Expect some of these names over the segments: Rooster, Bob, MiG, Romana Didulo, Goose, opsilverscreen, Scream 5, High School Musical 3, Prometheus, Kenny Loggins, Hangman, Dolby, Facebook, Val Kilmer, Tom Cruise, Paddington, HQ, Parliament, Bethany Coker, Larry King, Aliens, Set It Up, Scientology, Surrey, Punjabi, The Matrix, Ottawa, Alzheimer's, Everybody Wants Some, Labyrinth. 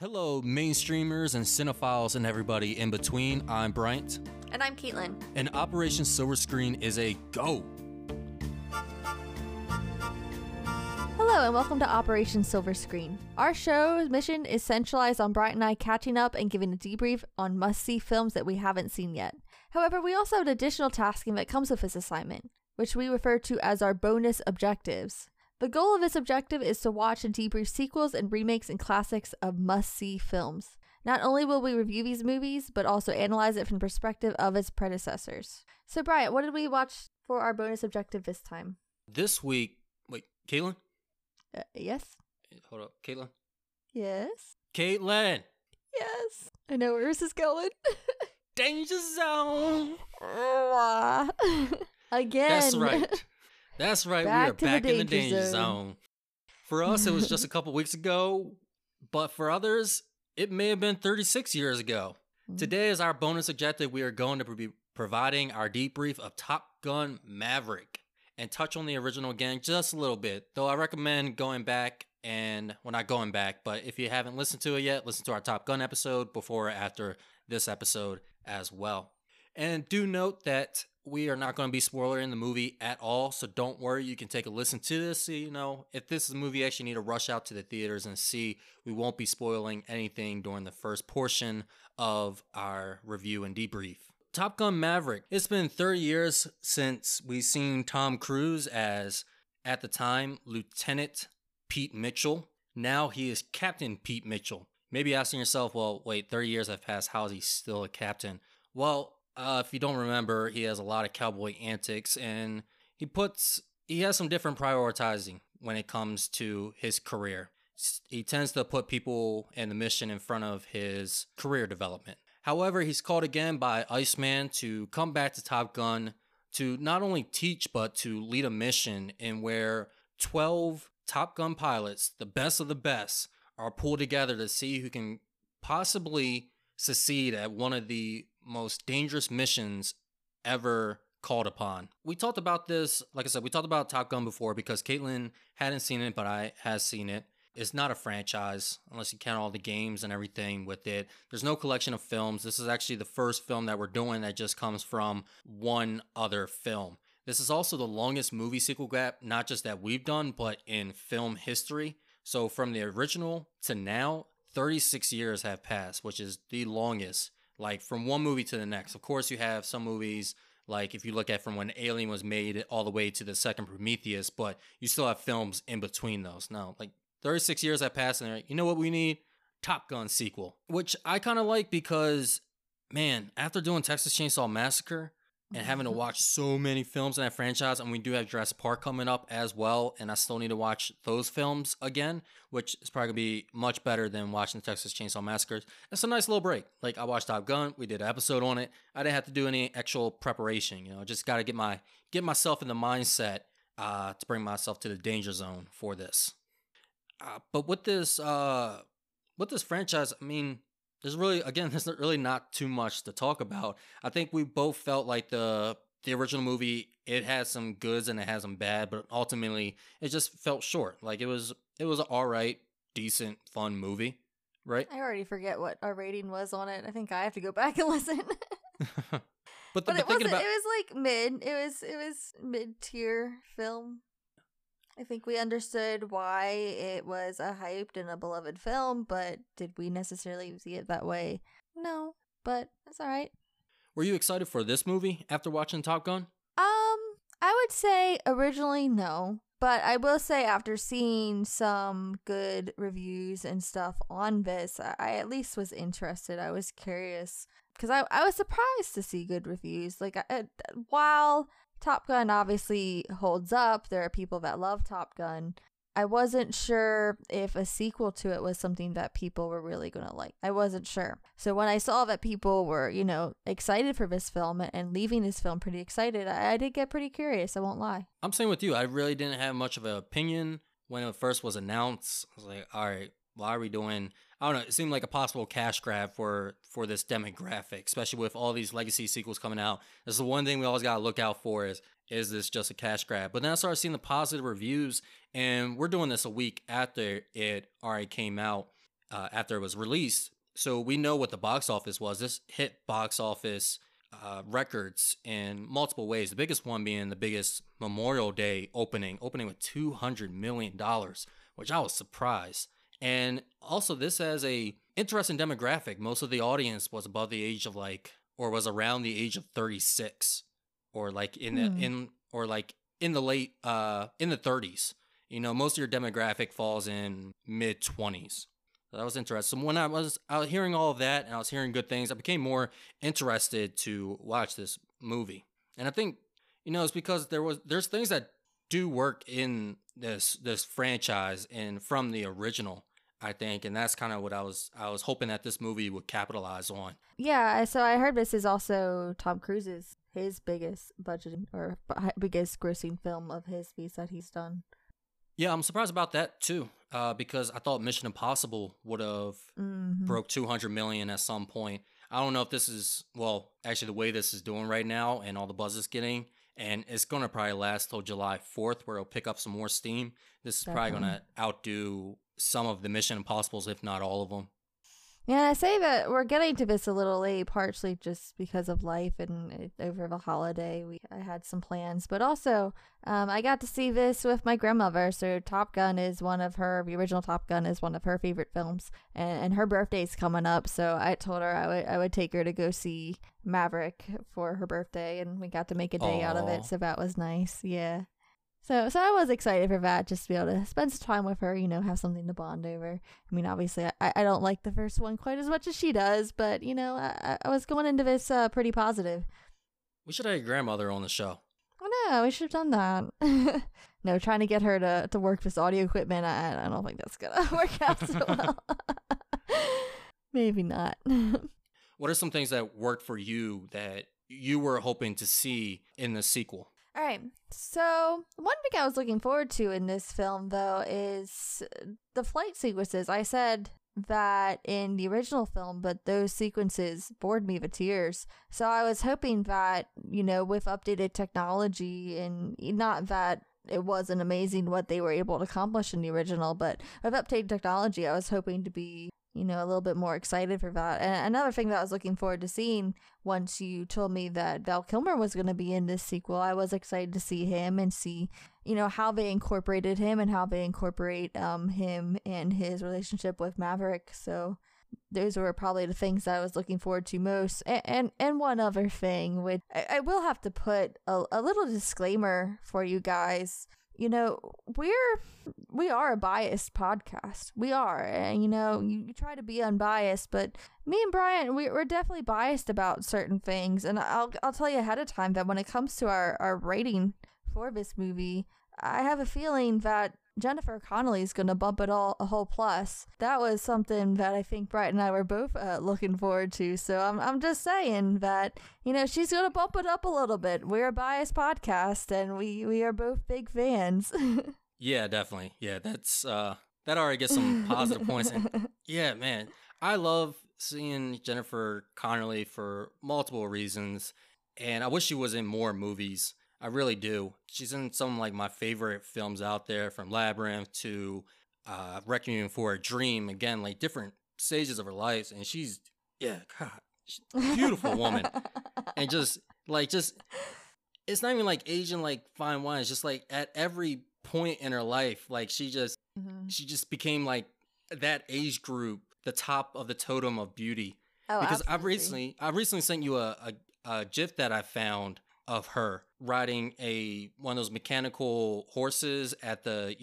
Hello, mainstreamers and cinephiles and everybody in between. I'm Bryant. And I'm Caitlin. And Operation Silver Screen is a go! Hello and welcome to Operation Silver Screen. Our show's mission is centralized on Bryant and I catching up and giving a debrief on must-see films that we haven't seen yet. However, we also have an additional tasking that comes with this assignment, which we refer to as our bonus objectives. The goal of this objective is to watch and debrief sequels and remakes and classics of must-see films. Not only will we review these movies, but also analyze it from the perspective of its predecessors. So, Bryant, what did we watch for our bonus objective this time? This week... Wait, Caitlin? Yes? Hold up, Caitlin? Yes? Caitlin! Yes! I know where this is going. Danger zone! Again! That's right. That's right, we are back in the danger zone. For us, it was just a couple weeks ago, but for others, it may have been 36 years ago. Today is our bonus objective. We are going to be providing our debrief of Top Gun Maverick and touch on the original again just a little bit, though I recommend going back and, well, not going back, but if you haven't listened to it yet, listen to our Top Gun episode before or after this episode as well. And do note that we are not going to be spoiling the movie at all, so don't worry. You can take a listen to this. So, you know, if this is a movie you actually need to rush out to the theaters and see, we won't be spoiling anything during the first portion of our review and debrief. Top Gun Maverick. It's been 30 years since we've seen Tom Cruise as, at the time, Lieutenant Pete Mitchell. Now he is Captain Pete Mitchell. Maybe asking yourself, well, wait, 30 years have passed. How is he still a captain? Well, if you don't remember, he has a lot of cowboy antics, and he has some different prioritizing when it comes to his career. He tends to put people and the mission in front of his career development. However, he's called again by Iceman to come back to Top Gun to not only teach, but to lead a mission in where 12 Top Gun pilots, the best of the best, are pulled together to see who can possibly succeed at one of the most dangerous missions ever called upon. We talked about this, like I said, we talked about Top Gun before because Caitlin hadn't seen it, but I have seen it. It's not a franchise unless you count all the games and everything with it. There's no collection of films. This is actually the first film that we're doing that just comes from one other film. This is also the longest movie sequel gap, not just that we've done, but in film history. So from the original to now, 36 years have passed, which is the longest. Like, from one movie to the next. Of course, you have some movies, like, if you look at from when Alien was made all the way to the second Prometheus, but you still have films in between those. Now, like, 36 years have passed, and you know what we need? Top Gun sequel. Which I kind of like because, man, after doing Texas Chainsaw Massacre and having to watch so many films in that franchise, and we do have Jurassic Park coming up as well, and I still need to watch those films again, which is probably going to be much better than watching Texas Chainsaw Massacre. It's a nice little break. Like, I watched Top Gun. We did an episode on it. I didn't have to do any actual preparation. You know, just got to get myself in the mindset to bring myself to the danger zone for this. But with this franchise, I mean... There's really not too much to talk about. I think we both felt like the original movie, it has some goods and it has some bad, but ultimately it just felt short. Like it was an all right, decent, fun movie, right? I already forget what our rating was on it. I think I have to go back and listen. It was mid-tier film. I think we understood why it was a hyped and a beloved film, but did we necessarily see it that way? No, but it's all right. Were you excited for this movie after watching Top Gun? I would say originally no, but I will say after seeing some good reviews and stuff on this, I at least was interested. I was curious because I was surprised to see good reviews. Like, while Top Gun obviously holds up, there are people that love Top Gun, I wasn't sure if a sequel to it was something that people were really going to like. I wasn't sure. So when I saw that people were, you know, excited for this film and leaving this film pretty excited, I did get pretty curious, I won't lie. I'm saying with you, I really didn't have much of an opinion when it first was announced. I was like, all right, why are we doing... I don't know, it seemed like a possible cash grab for this demographic, especially with all these legacy sequels coming out. That's the one thing we always got to look out for is this just a cash grab? But then I started seeing the positive reviews, and we're doing this a week after it already came out. after it was released. So we know what the box office was. This hit box office records in multiple ways. The biggest one being the biggest Memorial Day opening with $200 million, which I was surprised. And also this has a interesting demographic. Most of the audience was above the age of was around the age of 36 or in the late in the 30s. You know, most of your demographic falls in mid 20s. So that was interesting. When I was hearing all of that and I was hearing good things, I became more interested to watch this movie. And I think, you know, it's because there's things that do work in this franchise and from the original, I think, and that's kind of what I was hoping that this movie would capitalize on. Yeah, so I heard this is also Tom Cruise's biggest budgeting or biggest grossing film of his piece that he's done. Yeah, I'm surprised about that too, because I thought Mission Impossible would have broke $200 million at some point. I don't know if this is, well, actually the way this is doing right now and all the buzz it's getting, and it's going to probably last till July 4th where it'll pick up some more steam. This is probably going to outdo some of the Mission Impossibles, if not all of them. Yeah, and I say that we're getting to this a little late, partially just because of life and over the holiday. I had some plans, but also I got to see this with my grandmother. So the original Top Gun is one of her favorite films, and her birthday's coming up. So I told her I would take her to go see Maverick for her birthday, and we got to make a day out of it. So that was nice. Yeah. So I was excited for that, just to be able to spend some time with her, you know, have something to bond over. I mean, obviously, I don't like the first one quite as much as she does, but, you know, I was going into this pretty positive. We should have your grandmother on the show. Oh, no, we should have done that. No, trying to get her to work this audio equipment, I don't think that's going to work out so well. Maybe not. What are some things that worked for you that you were hoping to see in the sequel? All right, so one thing I was looking forward to in this film, though, is the flight sequences. I said that in the original film, but those sequences bored me to tears. So I was hoping that, you know, with updated technology, and not that it wasn't amazing what they were able to accomplish in the original, but with updated technology, I was hoping to be, you know, a little bit more excited for that. And another thing that I was looking forward to seeing, once you told me that Val Kilmer was going to be in this sequel, I was excited to see him and see, you know, how they incorporated him and how they incorporate him and his relationship with Maverick. So those were probably the things that I was looking forward to most. And one other thing, which I will have to put a little disclaimer for you guys. You know, we are a biased podcast. We are. And, you know, you try to be unbiased, but me and Brian, we're definitely biased about certain things. And I'll tell you ahead of time that when it comes to our rating for this movie, I have a feeling that Jennifer Connelly is going to bump it all a whole plus. That was something that I think Bright and I were both looking forward to. So I'm just saying that, you know, she's going to bump it up a little bit. We're a biased podcast and we are both big fans. Yeah, definitely. Yeah, that's that already gets some positive points. And yeah, man, I love seeing Jennifer Connelly for multiple reasons. And I wish she was in more movies. I really do. She's in some of my favorite films out there, from Labyrinth to Requiem for a Dream. Again, different stages of her life. And she's a beautiful woman. And just, it's not even Asian, fine wine. It's just at every point in her life, she just became that age group, the top of the totem of beauty. Oh, because absolutely. I recently sent you a GIF that I found of her riding one of those mechanical horses at the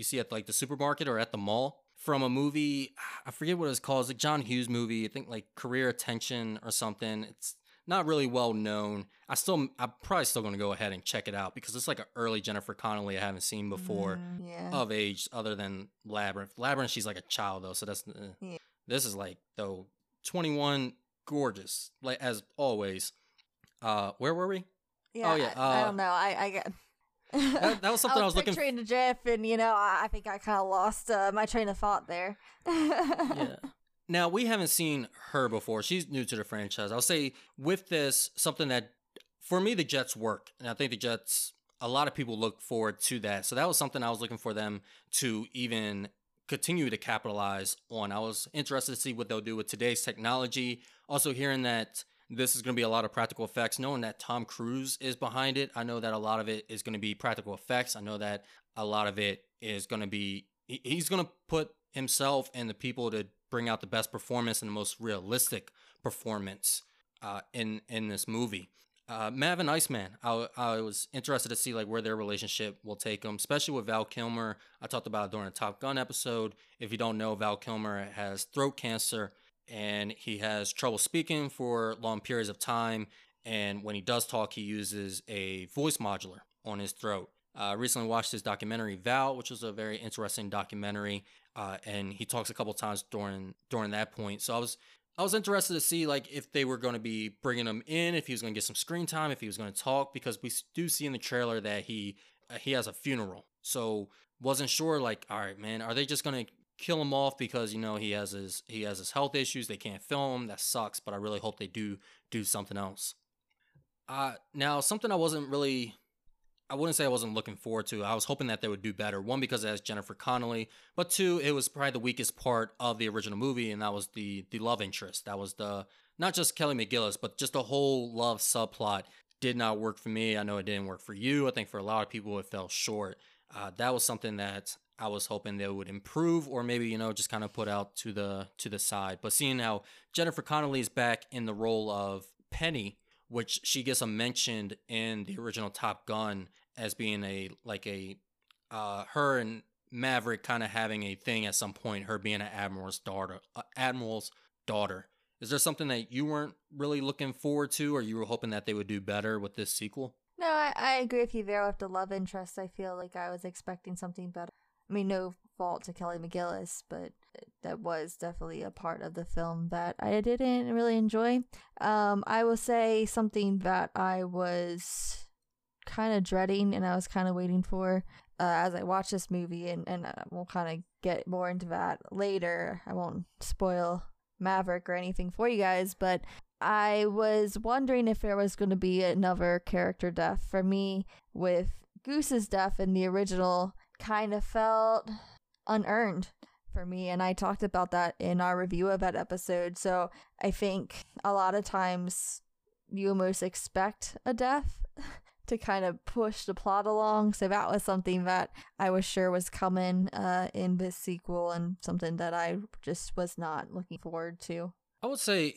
supermarket or at the mall, from a movie. I forget what it was called. It's a John Hughes movie. I think Career Attention or something. It's not really well known. I'm probably still going to go ahead and check it out, because it's an early Jennifer Connelly I haven't seen before of age, other than Labyrinth. Labyrinth, she's a child though. So that's, This is though 21, gorgeous. As always, where were we? Yeah, oh, yeah. I don't know. That was something I was looking for. I was picturing the GIF, and, you know, I think I kind of lost my train of thought there. Yeah. Now, we haven't seen her before. She's new to the franchise. I'll say with this, something that, for me, the Jets work. And I think the Jets, a lot of people look forward to that. So that was something I was looking for them to even continue to capitalize on. I was interested to see what they'll do with today's technology. Also hearing that this is going to be a lot of practical effects, knowing that Tom Cruise is behind it. I know that a lot of it is going to be practical effects. I know that a lot of it is going to be, he's going to put himself and the people to bring out the best performance and the most realistic performance in this movie. Mav and Iceman, I was interested to see like where their relationship will take them, especially with Val Kilmer. I talked about it during the Top Gun episode. If you don't know, Val Kilmer has throat cancer and he has trouble speaking for long periods of time. And when he does talk, he uses a voice modulator on his throat. I recently watched his documentary, Val, which was a very interesting documentary. And he talks a couple times during that point. So I was interested to see like if they were going to be bringing him in, if he was going to get some screen time, if he was going to talk, because we do see in the trailer that he has a funeral. So wasn't sure like, all right, man, are they just going to kill him off because, you know, he has his health issues, they can't film him? That sucks, but I really hope they do something else. Now something I wouldn't say I wasn't looking forward to. I was hoping that they would do better. One, because it has Jennifer Connelly, but two, it was probably the weakest part of the original movie, and that was the love interest. That was not just Kelly McGillis, but just the whole love subplot did not work for me. I know it didn't work for you. I think for a lot of people, it fell short. That was something that I was hoping they would improve, or maybe, you know, just kind of put out to the side. But seeing how Jennifer Connelly is back in the role of Penny, which she gets mentioned in the original Top Gun as being her and Maverick kind of having a thing at some point, her being an admiral's daughter. Is there something that you weren't really looking forward to, or you were hoping that they would do better with this sequel? No, I agree with you there. With the love interest, I feel like I was expecting something better. I mean, no fault to Kelly McGillis, but that was definitely a part of the film that I didn't really enjoy. I will say something that I was kind of dreading and I was kind of waiting for as I watched this movie, and we'll kind of get more into that later. I won't spoil Maverick or anything for you guys, but I was wondering if there was going to be another character death. For me, with Goose's death in the original, kind of felt unearned for me, and I talked about that in our review of that episode. So I think a lot of times you almost expect a death to kind of push the plot along, so that was something that I was sure was coming in this sequel, and something that I just was not looking forward to. I would say,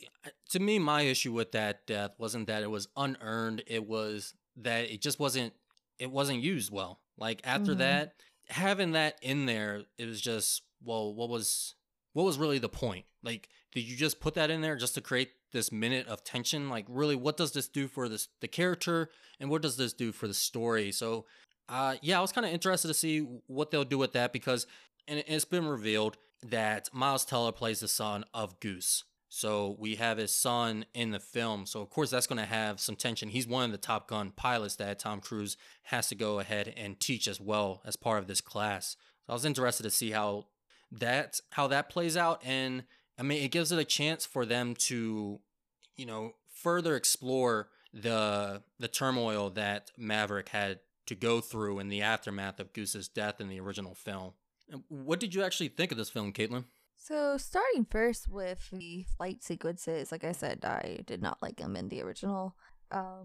to me, my issue with that death wasn't that it was unearned, it was that it just wasn't used well. Like, after that, having that in there, it was just, well, what was really the point? Like, did you just put that in there just to create this minute of tension? Like, really, what does this do for the character, and what does this do for the story? So, I was kind of interested to see what they'll do with that, because and it's been revealed that Miles Teller plays the son of Goose. So we have his son in the film. So, of course, that's going to have some tension. He's one of the Top Gun pilots that Tom Cruise has to go ahead and teach as well as part of this class. So I was interested to see how that plays out. And, I mean, it gives it a chance for them to, you know, further explore the turmoil that Maverick had to go through in the aftermath of Goose's death in the original film. What did you actually think of this film, Caitlin? So, starting first with the flight sequences, like I said, I did not like them in the original. I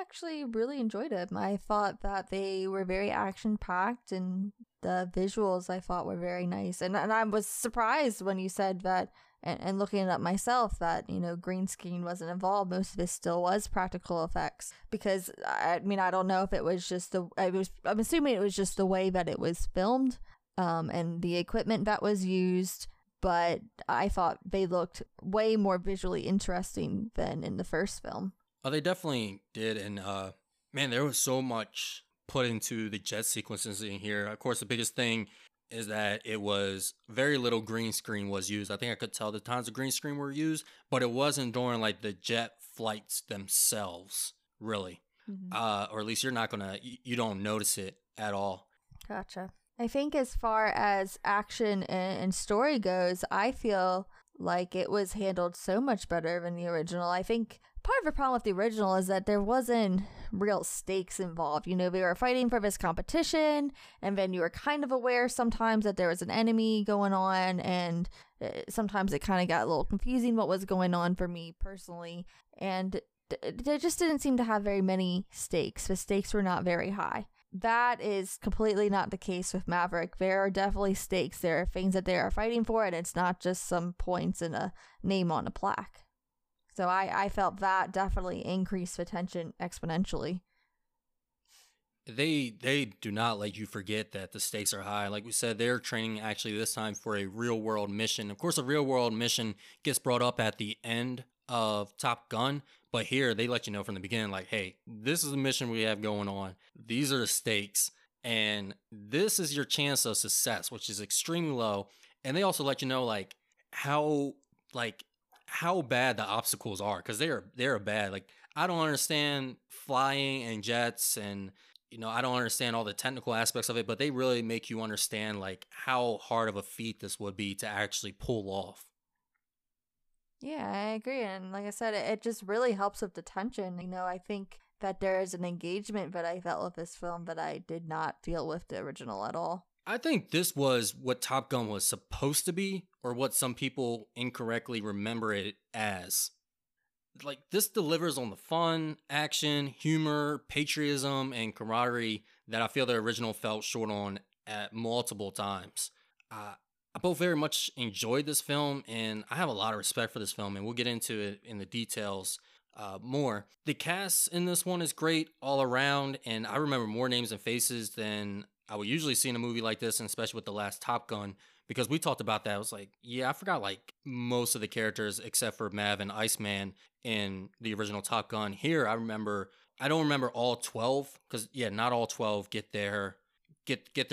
actually really enjoyed them. I thought that they were very action-packed, and the visuals I thought were very nice. And I was surprised when you said that, and looking it up myself, that, you know, green screen wasn't involved. Most of it still was practical effects, because, I mean, I don't know if it was just I'm assuming it was just the way that it was filmed and the equipment that was used. But I thought they looked way more visually interesting than in the first film. Oh, they definitely did. And, man, there was so much put into the jet sequences in here. Of course, the biggest thing is that it was very little green screen was used. I think I could tell the times the green screen were used, but it wasn't during, like, the jet flights themselves, really. Mm-hmm. Or at least you're not going to, you don't notice it at all. Gotcha. I think as far as action and story goes, I feel like it was handled so much better than the original. I think Part of the problem with the original is that there wasn't real stakes involved. You know, they were fighting for this competition, and then you were kind of aware sometimes that there was an enemy going on, and sometimes it kind of got a little confusing what was going on for me personally. And they just didn't seem to have very many stakes. The stakes were not very high. That is completely not the case with Maverick. There are definitely stakes. There are things that they are fighting for, and it's not just some points and a name on a plaque. So I felt that definitely increased the tension exponentially. They do not let you forget that the stakes are high. Like we said, they're training actually this time for a real-world mission. Of course, a real-world mission gets brought up at the end of Top Gun, but here they let you know from the beginning, like, hey, this is the mission we have going on. These are the stakes, and this is your chance of success, which is extremely low. And they also let you know, like, how bad the obstacles are, because they're bad. Like, I don't understand flying and jets, and you know, I don't understand all the technical aspects of it, but they really make you understand like how hard of a feat this would be to actually pull off. Yeah, I agree. And like I said, it just really helps with the tension. You know, I think that there is an engagement that I felt with this film that I did not feel with the original at all. I think this was what Top Gun was supposed to be, or what some people incorrectly remember it as. Like, this delivers on the fun, action, humor, patriotism, and camaraderie that I feel the original fell short on at multiple times. I both very much enjoyed this film, and I have a lot of respect for this film, and we'll get into it in the details more. The cast in this one is great all around, and I remember more names and faces than I would usually see in a movie like this, and especially with the last Top Gun, because we talked about that. I was like, yeah, I forgot like most of the characters except for Mav and Iceman in the original Top Gun. Here, I don't remember all 12, because yeah, not all 12 get their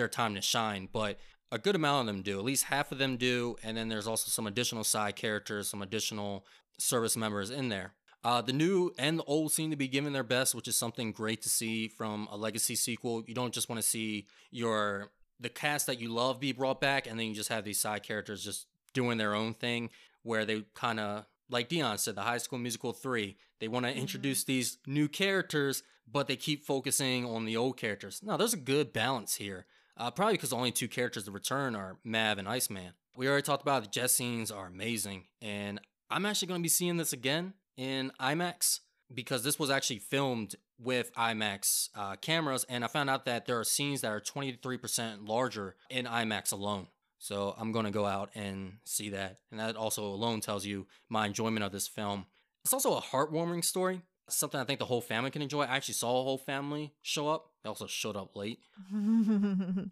time to shine, but a good amount of them do. At least half of them do. And then there's also some additional side characters, some additional service members in there. The new and the old seem to be giving their best, which is something great to see from a legacy sequel. You don't just want to see the cast that you love be brought back, and then you just have these side characters just doing their own thing, where they kind of, like Dion said, the High School Musical 3, they want to introduce these new characters, but they keep focusing on the old characters. No, there's a good balance here. Probably because only two characters to return are Mav and Iceman. We already talked about the jet scenes are amazing. And I'm actually going to be seeing this again in IMAX, because this was actually filmed with IMAX cameras. And I found out that there are scenes that are 23% larger in IMAX alone. So I'm going to go out and see that. And that also alone tells you my enjoyment of this film. It's also a heartwarming story. Something I think the whole family can enjoy. I actually saw a whole family show up. They also showed up late.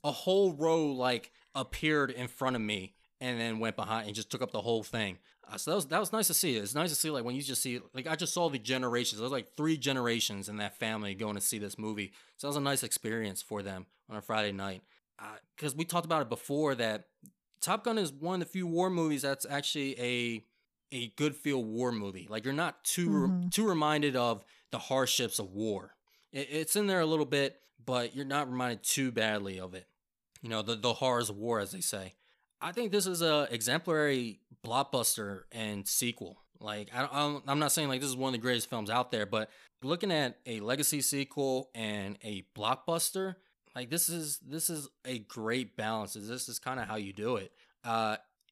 A whole row like appeared in front of me and then went behind and just took up the whole thing. So that was nice to see. It's nice to see, like, when you just see, like, I just saw the generations. There was like 3 generations in that family going to see this movie. So that was a nice experience for them on a Friday night. Because we talked about it before that Top Gun is one of the few war movies that's actually a good feel war movie. Like, you're not too reminded of the hardships of war. It's in there a little bit, but you're not reminded too badly of it. You know, the horrors of war, as they say. I think this is a exemplary blockbuster and sequel. Like, I'm not saying like this is one of the greatest films out there, but looking at a legacy sequel and a blockbuster, like, this is a great balance. This is kind of how you do it.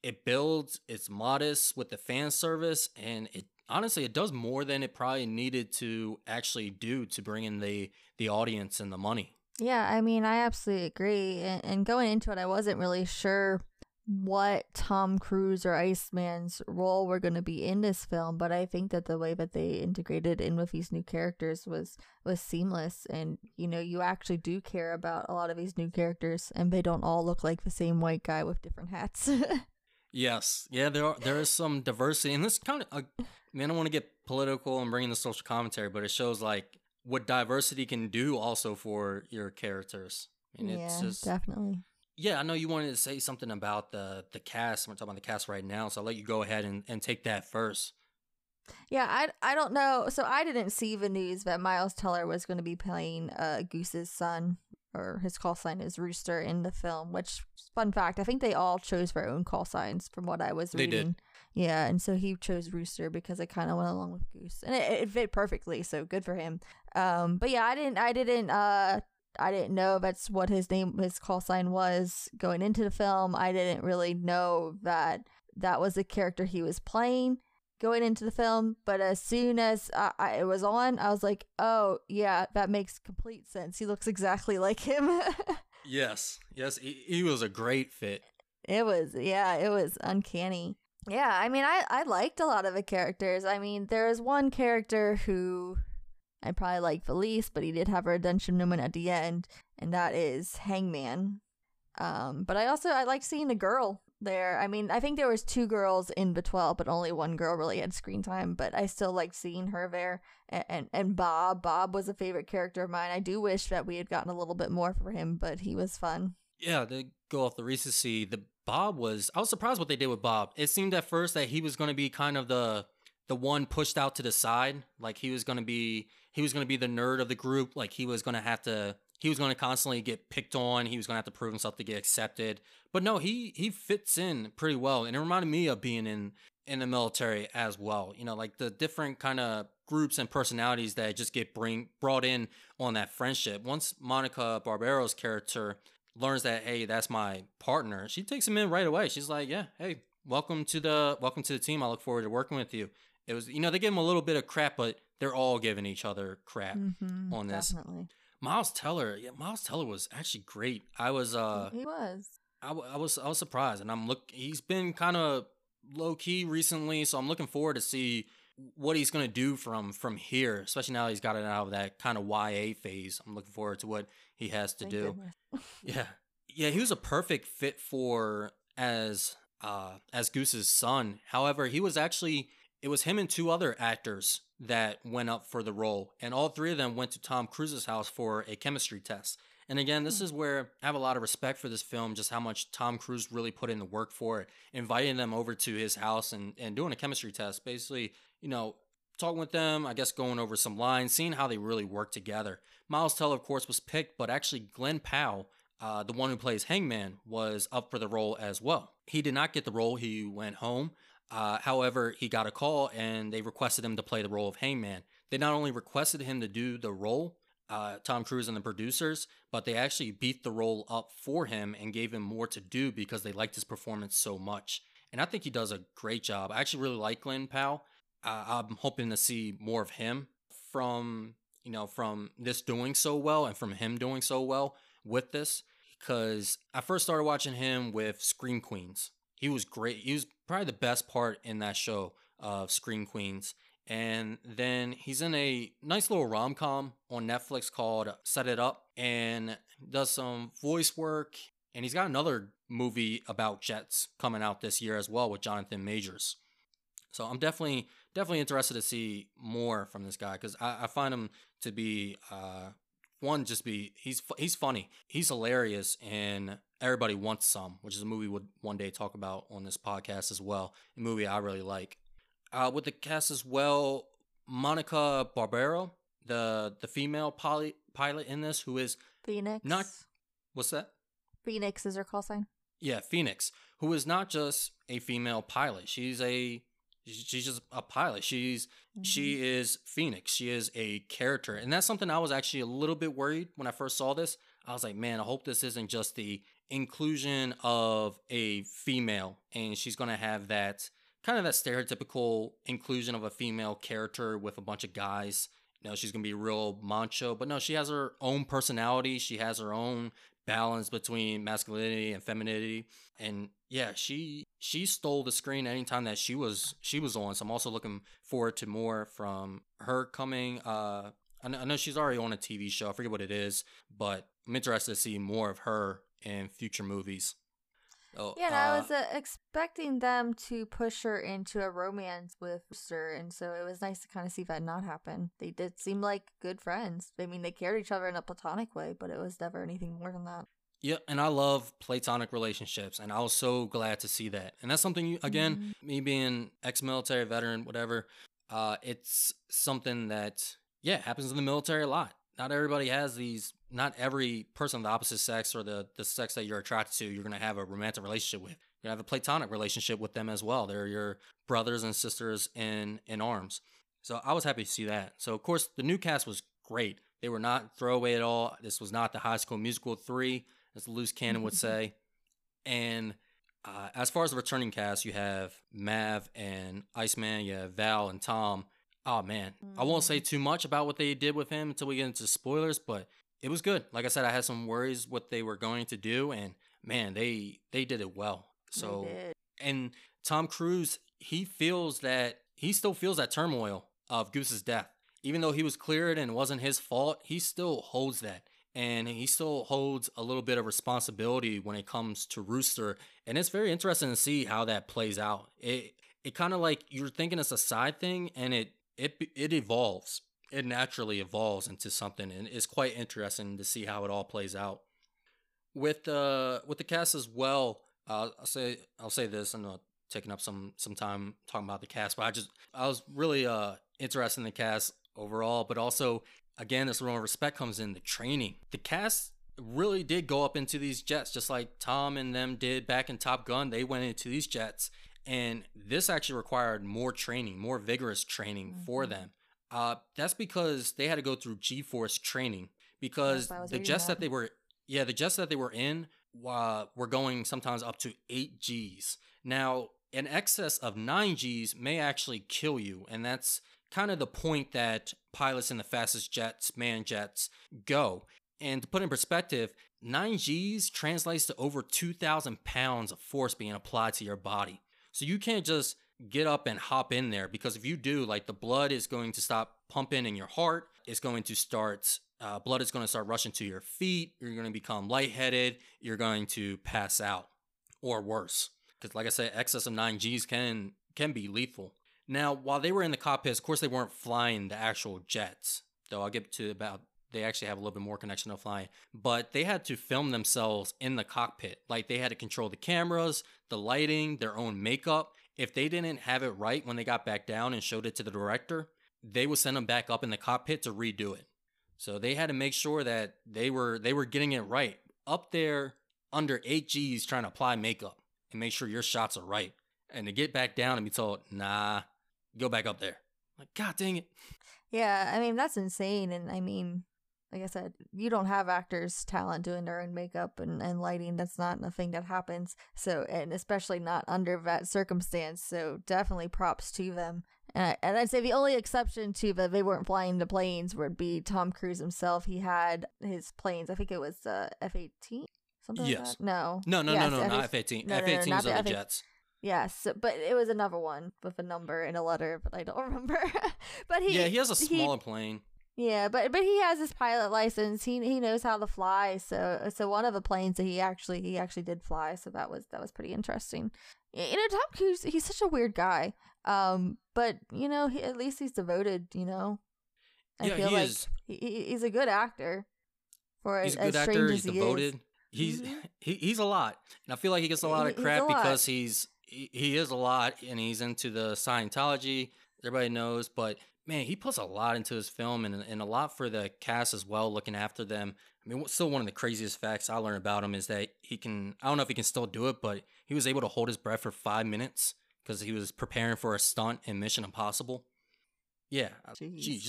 It builds, it's modest with the fan service, and it honestly, it does more than it probably needed to actually do to bring in the audience and the money. Yeah, I mean, I absolutely agree. And going into it, I wasn't really sure what Tom Cruise or Iceman's role were going to be in this film, but I think that the way that they integrated in with these new characters was seamless, and you know, you actually do care about a lot of these new characters, and they don't all look like the same white guy with different hats. Yes, yeah, there is some diversity, and this kind of man, I don't want to get political and bring in the social commentary, but it shows like what diversity can do also for your characters. I mean, yeah, it's just, definitely. Yeah, I know you wanted to say something about the cast. We're talking about the cast right now, so I'll let you go ahead and take that first. Yeah, I don't know. So I didn't see the news that Miles Teller was going to be playing Goose's son. or his call sign is Rooster in the film, which, fun fact, I think they all chose their own call signs from what I was reading. They did. Yeah, and so he chose Rooster because it kind of went along with Goose, and it fit perfectly, so good for him. But yeah, I didn't know that's what his call sign was going into the film. I didn't really know that that was the character he was playing going into the film, but as soon as it was on, I was like, oh yeah, that makes complete sense. He looks exactly like him. Yes, he was a great fit. It was uncanny. Yeah, I mean, I liked a lot of the characters. I mean, there was one character who I probably liked the least, but he did have a redemption moment at the end, and that is Hangman. But I liked seeing the girl there. I mean, I think there was two girls in the 12, but only one girl really had screen time, but I still liked seeing her there. And Bob was a favorite character of mine. I do wish that we had gotten a little bit more for him, but he was fun. Yeah, to go off the recency, I was surprised what they did with Bob. It seemed at first that he was going to be kind of the one pushed out to the side, like he was going to be the nerd of the group, like he was going to constantly get picked on, he was going to have to prove himself to get accepted. But no, he fits in pretty well, and it reminded me of being in the military as well, you know, like the different kind of groups and personalities that just get brought in on that friendship. Once Monica Barbaro's character learns that, hey, that's my partner, she takes him in right away. She's like, yeah, hey, welcome to the team. I look forward to working with you. It was, you know, they give him a little bit of crap, but they're all giving each other crap on this. Definitely. Miles Teller was actually great. I was surprised, and he's been kind of low key recently, so I'm looking forward to see what he's going to do from here, especially now he's got it out of that kind of YA phase. I'm looking forward to what he has to do. Yeah, he was a perfect fit for as Goose's son. However, it was him and two other actors that went up for the role, and all three of them went to Tom Cruise's house for a chemistry test. And again, this is where I have a lot of respect for this film, just how much Tom Cruise really put in the work for it, inviting them over to his house and doing a chemistry test, basically, you know, talking with them, I guess going over some lines, seeing how they really work together. Miles Teller, of course, was picked, but actually Glenn Powell, the one who plays Hangman, was up for the role as well. He did not get the role. He went home. However, he got a call, and they requested him to play the role of Hangman. They not only requested him to do the role, Tom Cruise and the producers, but they actually beat the role up for him and gave him more to do because they liked his performance so much. And I think he does a great job. I actually really like Glenn Powell. I'm hoping to see more of him from this doing so well, and from him doing so well with this, because I first started watching him with Scream Queens. He was great. He was probably the best part in that show of Scream Queens. And then he's in a nice little rom-com on Netflix called Set It Up, and does some voice work. And he's got another movie about jets coming out this year as well with Jonathan Majors. So I'm definitely interested to see more from this guy, because I find him to be, he's funny. He's hilarious, and Everybody Wants Some, which is a movie we'll one day talk about on this podcast as well. A movie I really like. With the cast as well, Monica Barbaro, the female pilot in this, who is Phoenix. What's that? Phoenix is her call sign. Yeah, Phoenix, who is not just a female pilot. She's just a pilot. She is Phoenix. She is a character, and that's something I was actually a little bit worried when I first saw this. I was like, man, I hope this isn't just the inclusion of a female, and she's going to have that kind of that stereotypical inclusion of a female character with a bunch of guys. You know, she's going to be real macho, but no, she has her own personality. She has her own balance between masculinity and femininity. And yeah, she stole the screen anytime that she was on. So I'm also looking forward to more from her coming. I know she's already on a TV show. I forget what it is, but I'm interested to see more of her in future movies. Oh, yeah, and I was expecting them to push her into a romance with Rooster, and so it was nice to kind of see that not happen. They did seem like good friends. I mean, they cared each other in a platonic way, but it was never anything more than that. Yeah, and I love platonic relationships, and I was so glad to see that. And that's something, me being ex-military veteran, whatever, it's something that, yeah, happens in the military a lot. not everybody has these, not every person of the opposite sex or the sex that you're attracted to, you're going to have a romantic relationship with. You're going to have a platonic relationship with them as well. They're your brothers and sisters in arms. So I was happy to see that. So, of course, the new cast was great. They were not throwaway at all. This was not the High School Musical 3, as Loose Cannon would say. And as far as the returning cast, you have Mav and Iceman. You have Val and Tom. Oh, man. I won't say too much about what they did with him until we get into spoilers, but it was good. Like I said, I had some worries what they were going to do, and, man, they did it well. So, and Tom Cruise, he still feels that turmoil of Goose's death. Even though he was cleared and it wasn't his fault, he still holds that. And he still holds a little bit of responsibility when it comes to Rooster. And it's very interesting to see how that plays out. It kind of like you're thinking it's a side thing, and it evolves. It naturally evolves into something. And it's quite interesting to see how it all plays out. With the cast as well, I'll say this, and taking up some time talking about the cast, but I was really interested in the cast overall, but also, again, this realm of respect comes in the training. The cast really did go up into these jets, just like Tom and them did back in Top Gun. They went into these jets, and this actually required more training, more vigorous training for them. That's because they had to go through G-force training, because the jets that they were in were going sometimes up to 8 Gs. Now, an excess of 9 Gs may actually kill you, and that's kind of the point that pilots in the fastest jets, manned jets, go. And to put in perspective, 9 Gs translates to over 2,000 pounds of force being applied to your body. So you can't just get up and hop in there, because if you do, like, the blood is going to stop pumping in your heart. It's going to start... blood is going to start rushing to your feet. You're going to become lightheaded. You're going to pass out, or worse. Because, like I said, excess of 9 Gs can be lethal. Now, while they were in the cockpits, of course, they weren't flying the actual jets. Though I'll get to about, they actually have a little bit more connection to flying. But they had to film themselves in the cockpit. Like, they had to control the cameras, the lighting, their own makeup. If they didn't have it right when they got back down and showed it to the director, they would send them back up in the cockpit to redo it. So they had to make sure that they were getting it right. Up there, under 8 Gs, trying to apply makeup and make sure your shots are right. And to get back down and be told, nah, go back up there. Like, God dang it. Yeah, I mean, that's insane. And I mean, like I said, you don't have actors' talent doing their own makeup and lighting. That's not a thing that happens. So, and especially not under that circumstance. So definitely props to them. And I'd say the only exception to that they weren't flying the planes would be Tom Cruise himself. He had his planes. I think it was F-18, something like that. No, not F-18. F-18 is other jets. Yes, but it was another one with a number and a letter, but I don't remember. But he has a smaller plane. Yeah, but he has his pilot license. He knows how to fly. So one of the planes that he actually did fly. So that was pretty interesting. You know, Tom Cruise, he's such a weird guy. But you know, at least he's devoted. You know, I feel like he is. He's a good actor. He's a good actor. He's devoted. He's a lot, and I feel like he gets a lot of crap because he is a lot, and he's into the Scientology. Everybody knows, but man, he puts a lot into his film, and a lot for the cast as well, looking after them. I mean, still one of the craziest facts I learned about him is that I don't know if he can still do it, but he was able to hold his breath for 5 minutes because he was preparing for a stunt in Mission Impossible. Yeah. Gee,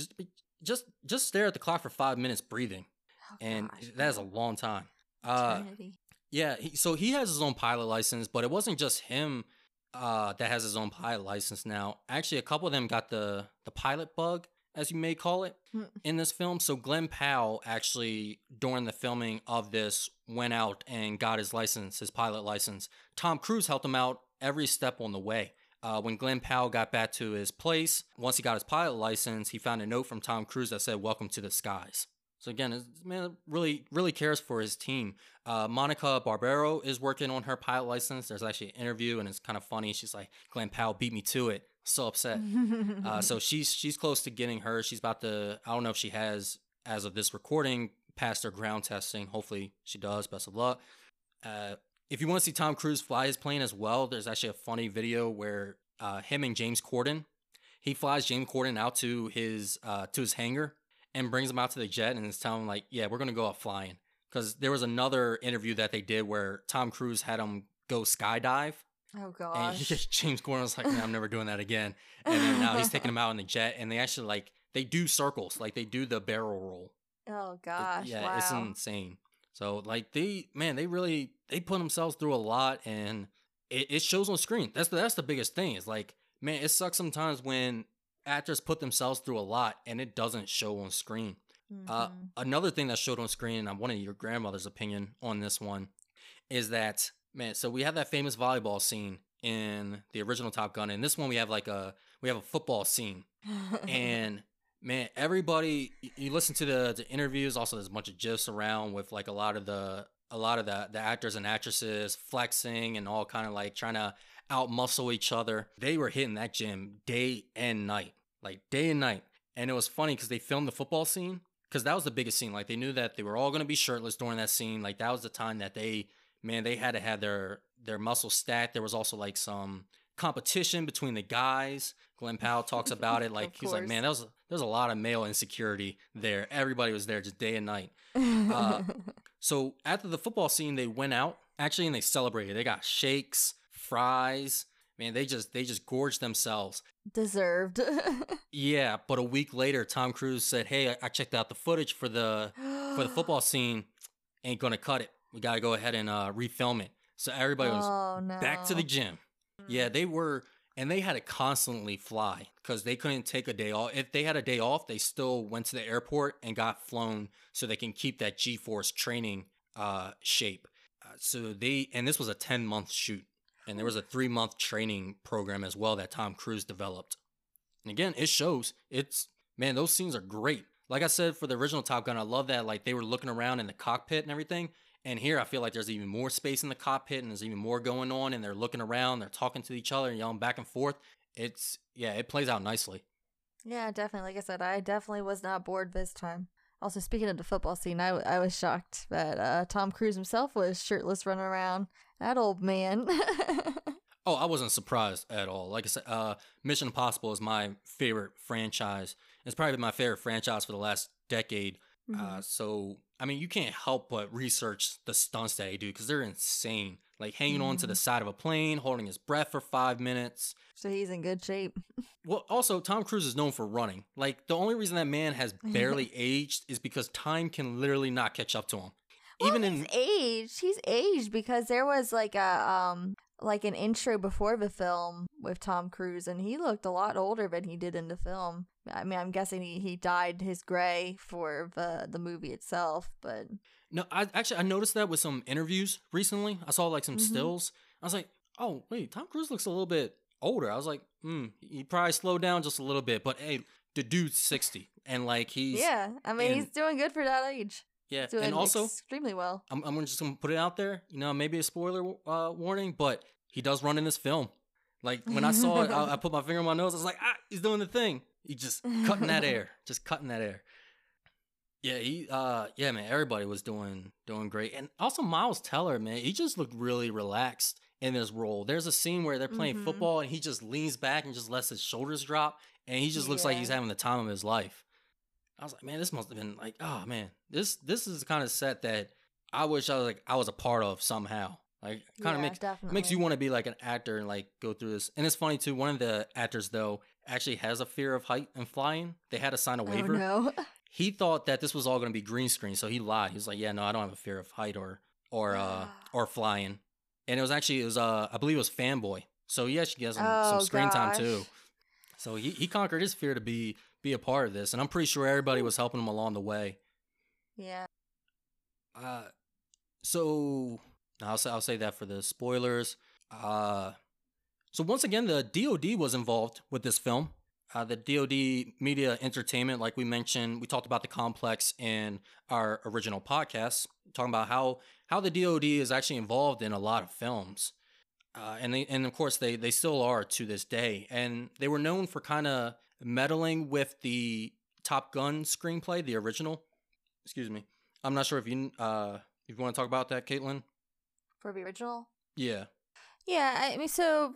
just stare at the clock for 5 minutes breathing. Oh, and gosh, that is a long time. Yeah. So he has his own pilot license, but it wasn't just him that has his own pilot license now. Actually, a couple of them got the pilot bug, as you may call it, in this film. So Glenn Powell actually, during the filming of this, went out and got his license, his pilot license. Tom Cruise helped him out every step on the way. When Glenn Powell got back to his place, once he got his pilot license, he found a note from Tom Cruise that said, "Welcome to the skies." So again, this man really, really cares for his team. Monica Barbaro is working on her pilot license. There's actually an interview, and it's kind of funny. She's like, "Glenn Powell beat me to it. So upset." So she's close to getting her. She's about to, I don't know if she has, as of this recording, passed her ground testing. Hopefully she does. Best of luck. If you want to see Tom Cruise fly his plane as well, there's actually a funny video where him and James Corden, he flies James Corden out to his hangar. and brings them out to the jet and is telling them, like, yeah, we're going to go out flying. Because there was another interview that they did where Tom Cruise had him go skydive. Oh, gosh. And James Corden was like, man, I'm never doing that again. And then now he's taking them out in the jet. And they actually, like, they do circles. Like, they do the barrel roll. Oh, gosh. Yeah, wow. It's insane. So, like, they put themselves through a lot. And it shows on screen. That's the biggest thing. It's like, man, it sucks sometimes when actors put themselves through a lot and it doesn't show on screen. Mm-hmm. Another thing that showed on screen, and I wanted your grandmother's opinion on this one, is that, man, so we have that famous volleyball scene in the original Top Gun, and this one we have a football scene. And man, everybody, you listen to the interviews. Also, there's a bunch of gifs around with like a lot of the actors and actresses flexing and all kind of like trying to outmuscle each other. They were hitting that gym day and night, like day and night. And it was funny because they filmed the football scene because that was the biggest scene. Like, they knew that they were all going to be shirtless during that scene. Like, that was the time that they had to have their muscles stacked. There was also like some competition between the guys. Glenn Powell talks about it. Like, he's like, man, there's a lot of male insecurity there. Everybody was there just day and night. So after the football scene, they went out actually and they celebrated. They got shakes, fries. Man, they just gorged themselves. Deserved. Yeah, but a week later, Tom Cruise said, "Hey, I checked out the footage for the football scene. Ain't gonna cut it. We gotta go ahead and refilm it." So everybody was back to the gym. Yeah, they were, and they had to constantly fly because they couldn't take a day off. If they had a day off, they still went to the airport and got flown so they can keep that G-force training shape. So this was a 10-month shoot. And there was a 3-month training program as well that Tom Cruise developed. And again, it shows. Man, those scenes are great. Like I said, for the original Top Gun, I love that, like, they were looking around in the cockpit and everything. And here, I feel like there's even more space in the cockpit and there's even more going on. And they're looking around, they're talking to each other and yelling back and forth. It plays out nicely. Yeah, definitely. Like I said, I definitely was not bored this time. Also, speaking of the football scene, I was shocked that Tom Cruise himself was shirtless running around. That old man. Oh, I wasn't surprised at all. Like I said, Mission Impossible is my favorite franchise. It's probably been my favorite franchise for the last decade. Mm-hmm. So, I mean, you can't help but research the stunts that they do because they're insane. Like hanging on to the side of a plane, holding his breath for 5 minutes. So he's in good shape. Well, also, Tom Cruise is known for running. Like, the only reason that man has barely aged is because time can literally not catch up to him. Well, even in age, he's aged because there was like a like an intro before the film with Tom Cruise, and he looked a lot older than he did in the film. I mean, I'm guessing he dyed his gray for the movie itself, but no, I noticed that with some interviews recently. I saw like some stills. I was like, oh wait, Tom Cruise looks a little bit older. I was like, he probably slowed down just a little bit, but hey, the dude's 60, and like he's doing good for that age. Yeah, doing and also extremely well. I'm just gonna put it out there, you know, maybe a spoiler warning, but he does run in this film. Like, when I saw it, I put my finger on my nose. I was like, he's doing the thing. He's just cutting that air, just cutting that air. Yeah, man, everybody was doing great, and also Miles Teller, man, he just looked really relaxed in this role. There's a scene where they're playing football, and he just leans back and just lets his shoulders drop, and he just looks like he's having the time of his life. I was like, man, this must have been like, oh man, this is the kind of set that I wish I was a part of somehow. Like, kind of makes you want to be like an actor and like go through this. And it's funny too. One of the actors though actually has a fear of height and flying. They had to sign a waiver. Oh, no. He thought that this was all going to be green screen, so he lied. He was like, yeah, no, I don't have a fear of height or flying. And it was I believe it was Fanboy. So he actually gets some screen time too. So he conquered his fear to be a part of this, and I'm pretty sure everybody was helping him along the way. Yeah. So I'll say that for the spoilers. So once again, the DOD was involved with this film. The DOD Media Entertainment, like we mentioned, we talked about the complex in our original podcast, talking about how the DOD is actually involved in a lot of films, and of course they still are to this day, and they were known for kind of meddling with the Top Gun screenplay, the original. Excuse me. I'm not sure if you want to talk about that, Caitlin. For the original? Yeah. Yeah, I mean, so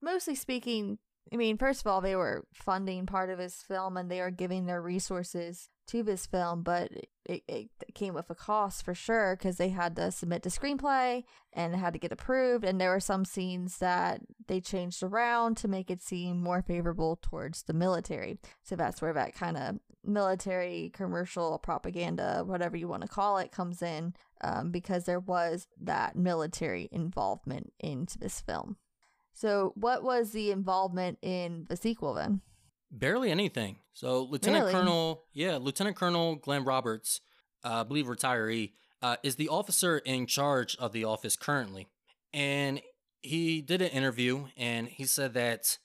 mostly speaking, I mean, first of all, they were funding part of his film, and they are giving their resources to this film, but it came with a cost for sure, because they had to submit the screenplay and had to get approved, and there were some scenes that they changed around to make it seem more favorable towards the military. So that's where that kind of military commercial propaganda, whatever you want to call it, comes in, because there was that military involvement into this film. So what was the involvement in the sequel then? Barely anything. So Lieutenant Colonel Glenn Roberts, I believe retiree, is the officer in charge of the office currently. And he did an interview, and he said that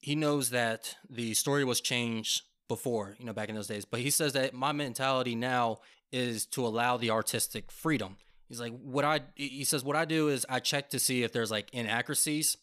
he knows that the story was changed before, you know, back in those days. But he says that my mentality now is to allow the artistic freedom. He's like, he says, what I do is I check to see if there's like inaccuracies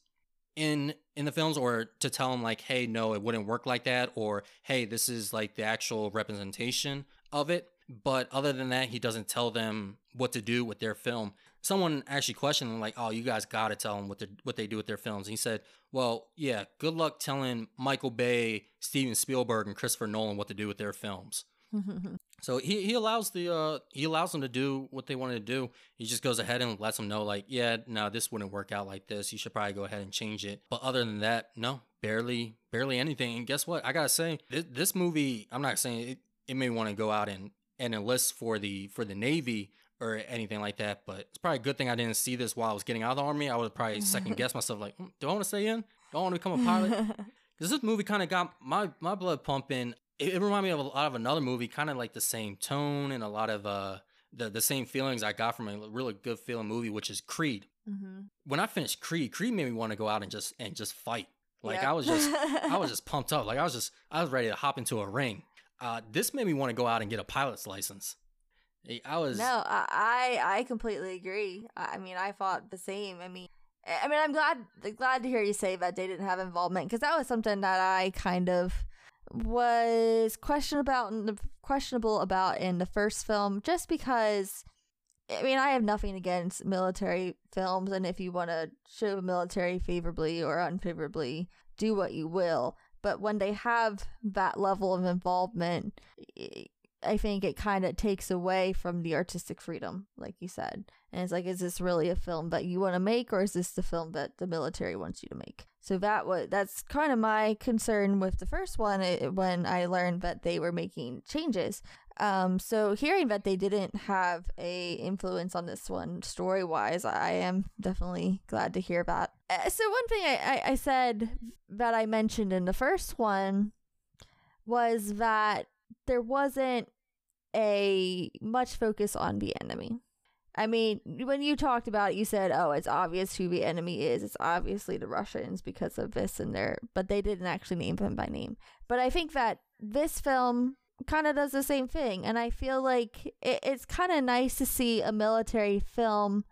in the films, or to tell them like, hey, no, it wouldn't work like that, or hey, this is like the actual representation of it. But other than that, he doesn't tell them what to do with their film. Someone actually questioned him like, oh, you guys got to tell them what they do with their films. And he said, well, yeah, good luck telling Michael Bay, Steven Spielberg, and Christopher Nolan what to do with their films. So he allows them to do what they want to do. He just goes ahead and lets them know like, yeah, no, this wouldn't work out like this. You should probably go ahead and change it. But other than that, no, barely anything. And guess what? I gotta say, this movie, I'm not saying it may want to go out and enlist for the Navy or anything like that, but it's probably a good thing I didn't see this while I was getting out of the Army. I would probably second guess myself like, do I want to stay in? Do I want to become a pilot? Because this movie kind of got my blood pumping. It reminded me of a lot of another movie, kind of like the same tone and a lot of the same feelings I got from a really good feeling movie, which is Creed. Mm-hmm. When I finished Creed made me want to go out and just fight. Like, yeah. I was just pumped up. Like I was ready to hop into a ring. This made me want to go out and get a pilot's license. I completely agree. I mean, I thought the same. I mean, I'm glad to hear you say that they didn't have involvement, because that was something that I kind of was questionable about in the first film, just because, I mean, I have nothing against military films, and if you want to show military favorably or unfavorably, do what you will. But when they have that level of involvement, I think it kind of takes away from the artistic freedom, like you said. And it's like, is this really a film that you want to make, or is this the film that the military wants you to make? So that's kind of my concern with the first one, when I learned that they were making changes. So hearing that they didn't have a influence on this one story-wise, I am definitely glad to hear that. So one thing I said that I mentioned in the first one was that there wasn't a much focus on the enemy. I mean, when you talked about it, you said, oh, it's obvious who the enemy is. It's obviously the Russians because of this and there, but they didn't actually name them by name. But I think that this film kind of does the same thing. And I feel like it's kind of nice to see a military film.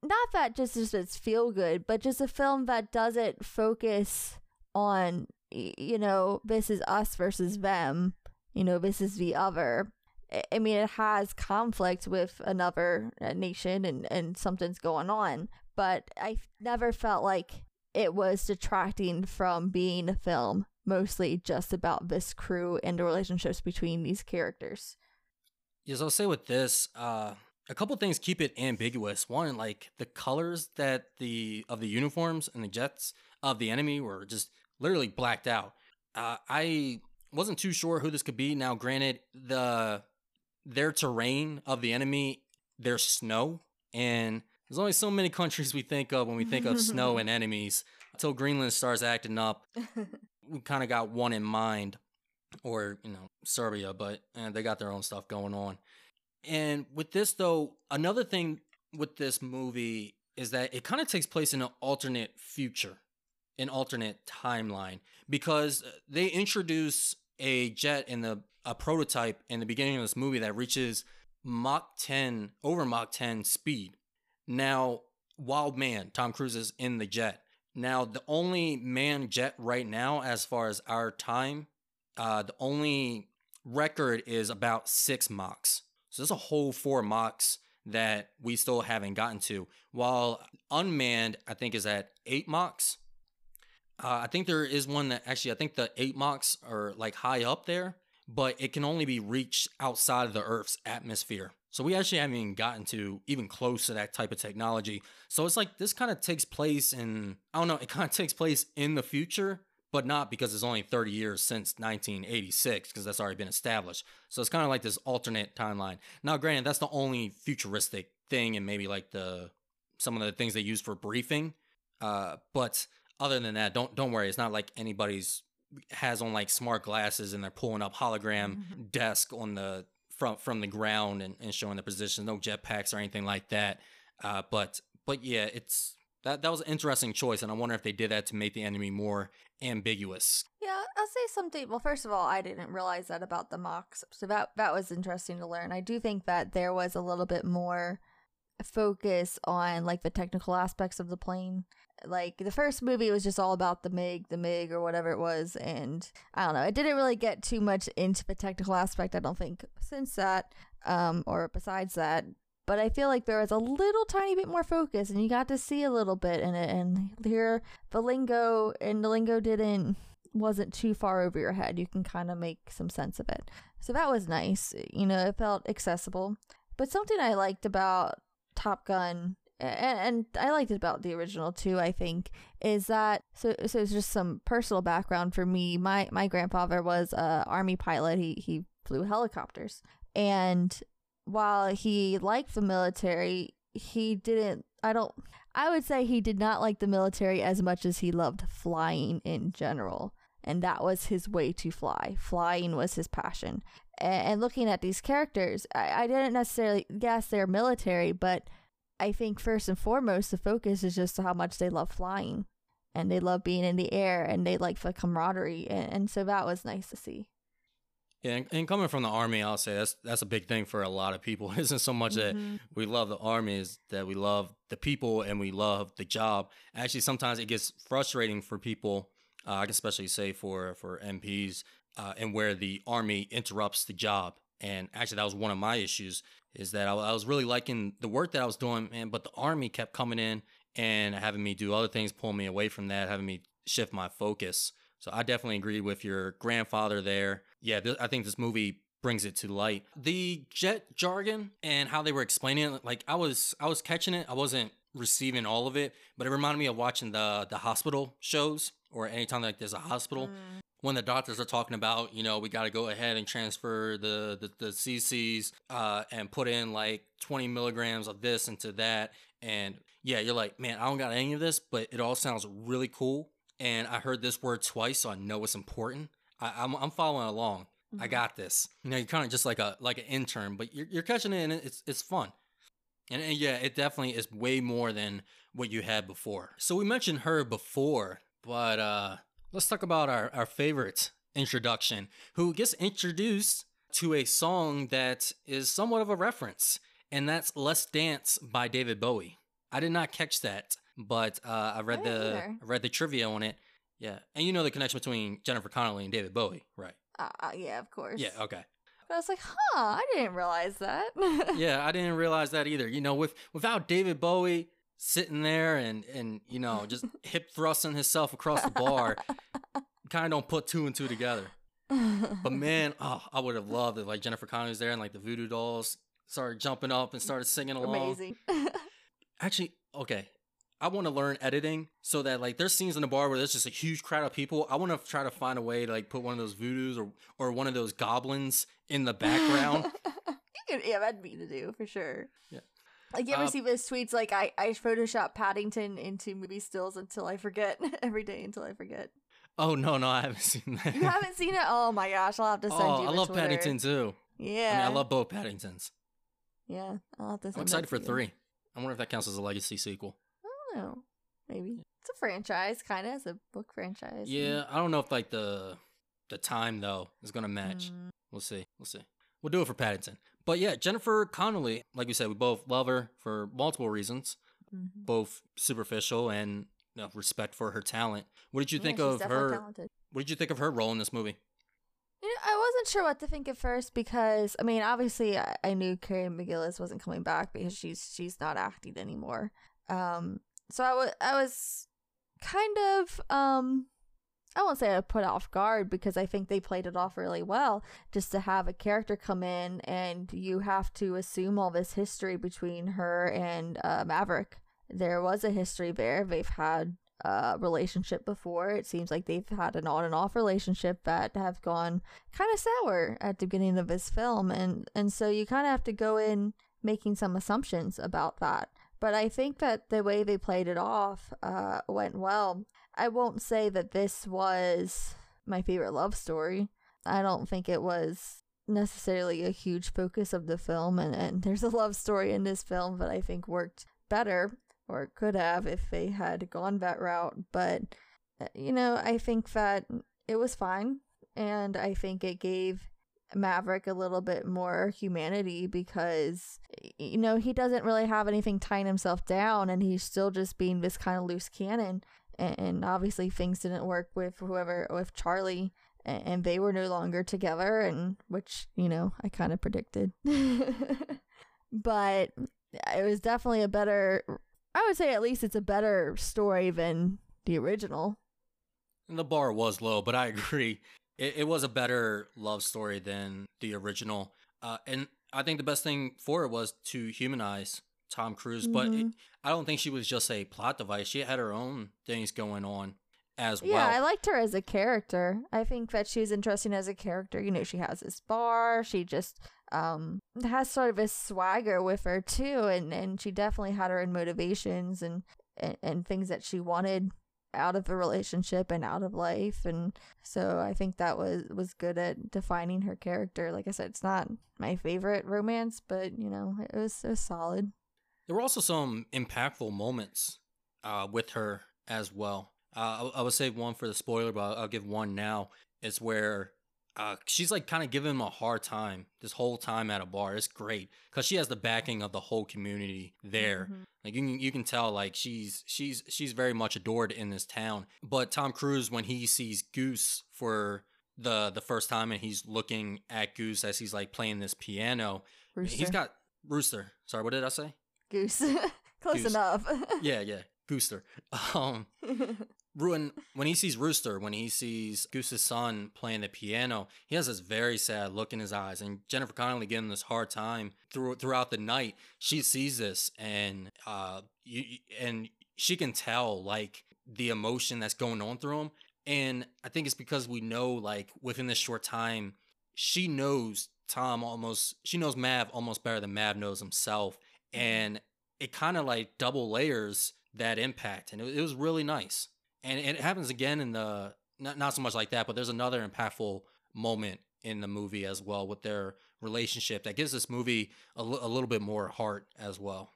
Not that just it's feel good, but just a film that doesn't focus on, you know, this is us versus them. You know, this is the other. I mean, it has conflict with another nation and something's going on, but I never felt like it was detracting from being a film mostly just about this crew and the relationships between these characters. Yes, I'll say with this, a couple things keep it ambiguous. One, like the colors that of the uniforms and the jets of the enemy were just literally blacked out. I wasn't too sure who this could be. Now, granted, their terrain of the enemy, their snow, and there's only so many countries we think of when we think of snow and enemies. Until Greenland starts acting up, we kind of got one in mind, or, you know, Serbia, but they got their own stuff going on. And with this, though, another thing with this movie is that it kind of takes place in an alternate future, an alternate timeline, because they introduce a jet in a prototype in the beginning of this movie that reaches Mach 10, over Mach 10 speed. Now, wild man, Tom Cruise is in the jet. Now, the only manned jet right now, as far as our time, the only record is about 6 Machs. So there's a whole 4 Machs that we still haven't gotten to. While unmanned, I think, is at 8 Machs. I think there is one that actually, I think the 8 Machs are like high up there, but it can only be reached outside of the Earth's atmosphere. So we actually haven't even gotten to even close to that type of technology. So it's like this kind of takes place in, I don't know, it kind of takes place in the future, but not because it's only 30 years since 1986, because that's already been established. So it's kind of like this alternate timeline. Now, granted, that's the only futuristic thing and maybe like the some of the things they use for briefing. But other than that, don't worry. It's not like anybody's has on like smart glasses and they're pulling up hologram desk on the from the ground and showing the position. No jetpacks or anything like that. But yeah, it's that was an interesting choice, and I wonder if they did that to make the enemy more ambiguous. Yeah, I'll say something. Well, first of all, I didn't realize that about the mocks, so that was interesting to learn. I do think that there was a little bit more focus on like the technical aspects of the plane. Like the first movie was just all about the MiG or whatever it was, and I don't know, it didn't really get too much into the technical aspect, I don't think, since that or besides that. But I feel like there was a little tiny bit more focus, and you got to see a little bit in it and hear the lingo, and the lingo wasn't too far over your head. You can kind of make some sense of it, so that was nice. You know, it felt accessible. But something I liked about Top Gun, and I liked it about the original too, I think, is that so it's just some personal background for me. My grandfather was a Army pilot. He flew helicopters, and while he liked the military, I would say he did not like the military as much as he loved flying in general, and that was his way to fly. Flying was his passion. And looking at these characters, I didn't necessarily guess they're military, but I think first and foremost, the focus is just how much they love flying, and they love being in the air, and they like the camaraderie, and so that was nice to see. Yeah, and coming from the Army, I'll say that's a big thing for a lot of people. It isn't so much that we love the Army, is that we love the people and we love the job. Actually, sometimes it gets frustrating for people, I can especially say for MPs, and where the Army interrupts the job. And actually, that was one of my issues, is that I was really liking the work that I was doing, man, but the Army kept coming in and having me do other things, pulling me away from that, having me shift my focus. So I definitely agree with your grandfather there. Yeah, I think this movie brings it to light. The jet jargon and how they were explaining it, like I was catching it. I wasn't receiving all of it, but it reminded me of watching the hospital shows, or anytime like there's a hospital. When the doctors are talking about, you know, we got to go ahead and transfer the cc's and put in like 20 milligrams of this into that. And yeah, you're like, man, I don't got any of this, but it all sounds really cool. And I heard this word twice, so I know it's important. I'm following along. I got this. You know, you're kind of just like an intern, but you're catching it, and it's fun. And yeah, it definitely is way more than what you had before. So we mentioned her before, but let's talk about our favorite introduction, who gets introduced to a song that is somewhat of a reference, and that's Let's Dance by David Bowie. I did not catch that, but I read the trivia on it. Yeah, and you know the connection between Jennifer Connelly and David Bowie, right? Yeah, of course. Yeah, okay. But I was like, I didn't realize that. Yeah, I didn't realize that either. You know, without David Bowie sitting there and you know, just hip thrusting himself across the bar, kind of don't put two and two together. But man, I would have loved it. Like Jennifer Connelly was there, and like the voodoo dolls started jumping up and started singing along. Amazing. Actually, okay, I want to learn editing so that like there's scenes in the bar where there's just a huge crowd of people. I want to try to find a way to like put one of those voodoos or one of those goblins in the background. Yeah, that'd be to do for sure. Yeah. Like, you ever see those tweets like, I Photoshop Paddington into movie stills until I forget, every day until I forget? Oh, no, I haven't seen that. You haven't seen it? Oh, my gosh, I'll have to send you I love Twitter. Paddington, too. Yeah. I mean, I love both Paddingtons. Yeah, I'll have to send I'm excited for 3. I wonder if that counts as a legacy sequel. I don't know. Maybe. It's a franchise, kind of. It's a book franchise. Yeah, I don't know if, like, the time, though, is going to match. We'll see. We'll do it for Paddington. But yeah, Jennifer Connelly, like we said, we both love her for multiple reasons, both superficial and, you know, respect for her talent. What did you think of her? Talented. What did you think of her role in this movie? You know, I wasn't sure what to think at first because, I mean, obviously I knew Kelly McGillis wasn't coming back because she's not acting anymore. So I was kind of I won't say I put off guard, because I think they played it off really well, just to have a character come in and you have to assume all this history between her and Maverick. There was a history there. They've had a relationship before. It seems like they've had an on and off relationship that have gone kind of sour at the beginning of this film. And so you kind of have to go in making some assumptions about that. But I think that the way they played it off went well. I won't say that this was my favorite love story. I don't think it was necessarily a huge focus of the film. And there's a love story in this film that I think worked better, or could have if they had gone that route. But, you know, I think that it was fine. And I think it gave Maverick a little bit more humanity, because, you know, he doesn't really have anything tying himself down, and he's still just being this kind of loose cannon. And obviously things didn't work with whoever, with Charlie, and they were no longer together, and which, you know, I kind of predicted. But it was definitely a better, I would say at least it's a better story than the original. And the bar was low, but I agree. It was a better love story than the original. And I think the best thing for it was to humanize Tom Cruise. Mm-hmm. But I don't think she was just a plot device. She had her own things going on as well. Yeah, I liked her as a character. I think that she was interesting as a character. You know, she has this bar. She just has sort of a swagger with her, too. And she definitely had her own motivations and things that she wanted out of the relationship and out of life. And so I think that was good at defining her character. Like I said, it's not my favorite romance, but, you know, it was solid. There were also some impactful moments with her as well. I would say one for the spoiler, but I'll give one now. It's where she's like kind of giving him a hard time this whole time at a bar. It's great because she has the backing of the whole community there. Mm-hmm. Like you can tell, like she's very much adored in this town. But Tom Cruise, when he sees Goose for the first time, and he's looking at Goose as he's like playing this piano, Rooster. He's got Rooster. Sorry, what did I say? Goose. Close Goose. Enough. yeah, Gooster. When he sees Rooster, when he sees Goose's son playing the piano, he has this very sad look in his eyes. And Jennifer Connelly giving this hard time throughout the night. She sees this, and she can tell like the emotion that's going on through him. And I think it's because we know, like, within this short time, she knows Mav almost better than Mav knows himself, and it kind of like double layers that impact, and it was really nice. And it happens again in the, not so much like that, but there's another impactful moment in the movie as well with their relationship that gives this movie a little bit more heart as well.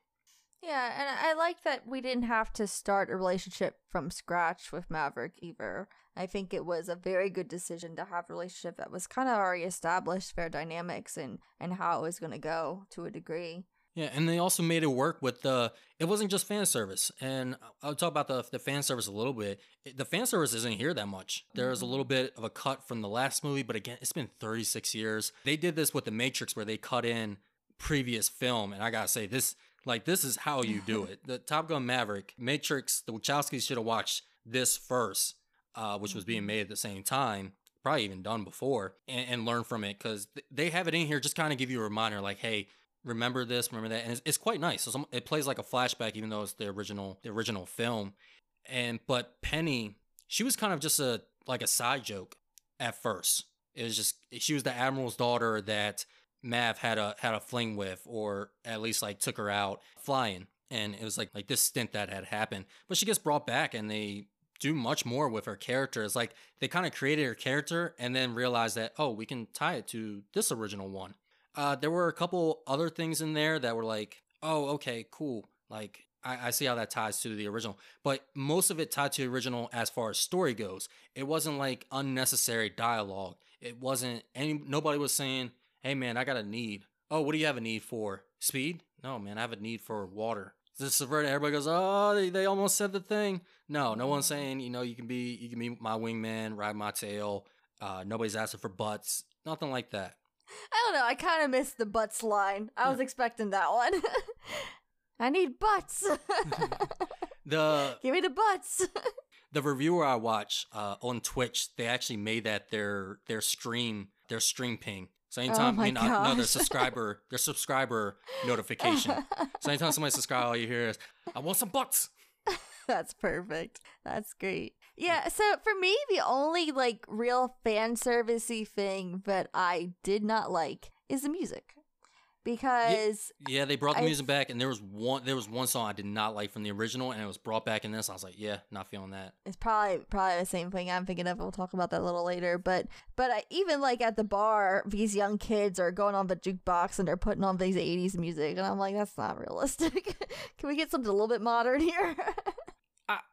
Yeah, and I like that we didn't have to start a relationship from scratch with Maverick either. I think it was a very good decision to have a relationship that was kind of already established, their dynamics and how it was going to go to a degree. Yeah, and they also made it work with it wasn't just fan service. And I'll talk about the fan service a little bit. The fan service isn't here that much. There's a little bit of a cut from the last movie, but again, it's been 36 years. They did this with The Matrix where they cut in previous film. And I got to say, this is how you do it. The Top Gun Maverick, Matrix, the Wachowskis should have watched this first, which was being made at the same time, probably even done before, and learn from it. Because they have it in here just kind of give you a reminder like, hey, remember this, remember that, and it's quite nice. So it plays like a flashback, even though it's the original film. But Penny, she was kind of just a side joke at first. It was just she was the admiral's daughter that Mav had a fling with, or at least like took her out flying, and it was like this stint that had happened. But she gets brought back, and they do much more with her character. It's like they kind of created her character, and then realized that, oh, we can tie it to this original one. There were a couple other things in there that were like, oh, okay, cool. Like, I see how that ties to the original. But most of it tied to the original as far as story goes. It wasn't like unnecessary dialogue. It wasn't nobody was saying, hey, man, I got a need. Oh, what do you have a need for? Speed? No, man, I have a need for water. This subverted. Everybody goes, oh, they almost said the thing. No one's saying, you know, you can be my wingman, ride my tail. Nobody's asking for butts. Nothing like that. I don't know. I kind of missed the butts line. I was expecting that one. I need butts. Give me the butts. The reviewer I watch on Twitch, they actually made that their stream ping. So anytime, their subscriber notification. So anytime somebody subscribes, all you hear is, "I want some bucks." That's perfect. That's great. Yeah, so for me, the only like real fan servicey thing that I did not like is the music. Because yeah, they brought the music back, and there was one song I did not like from the original, and it was brought back in this. I was like, yeah, not feeling that. It's probably the same thing I'm thinking of. We'll talk about that a little later. But I, even like at the bar, these young kids are going on the jukebox and they're putting on these 80s music, and I'm like, that's not realistic. Can we get something a little bit modern here?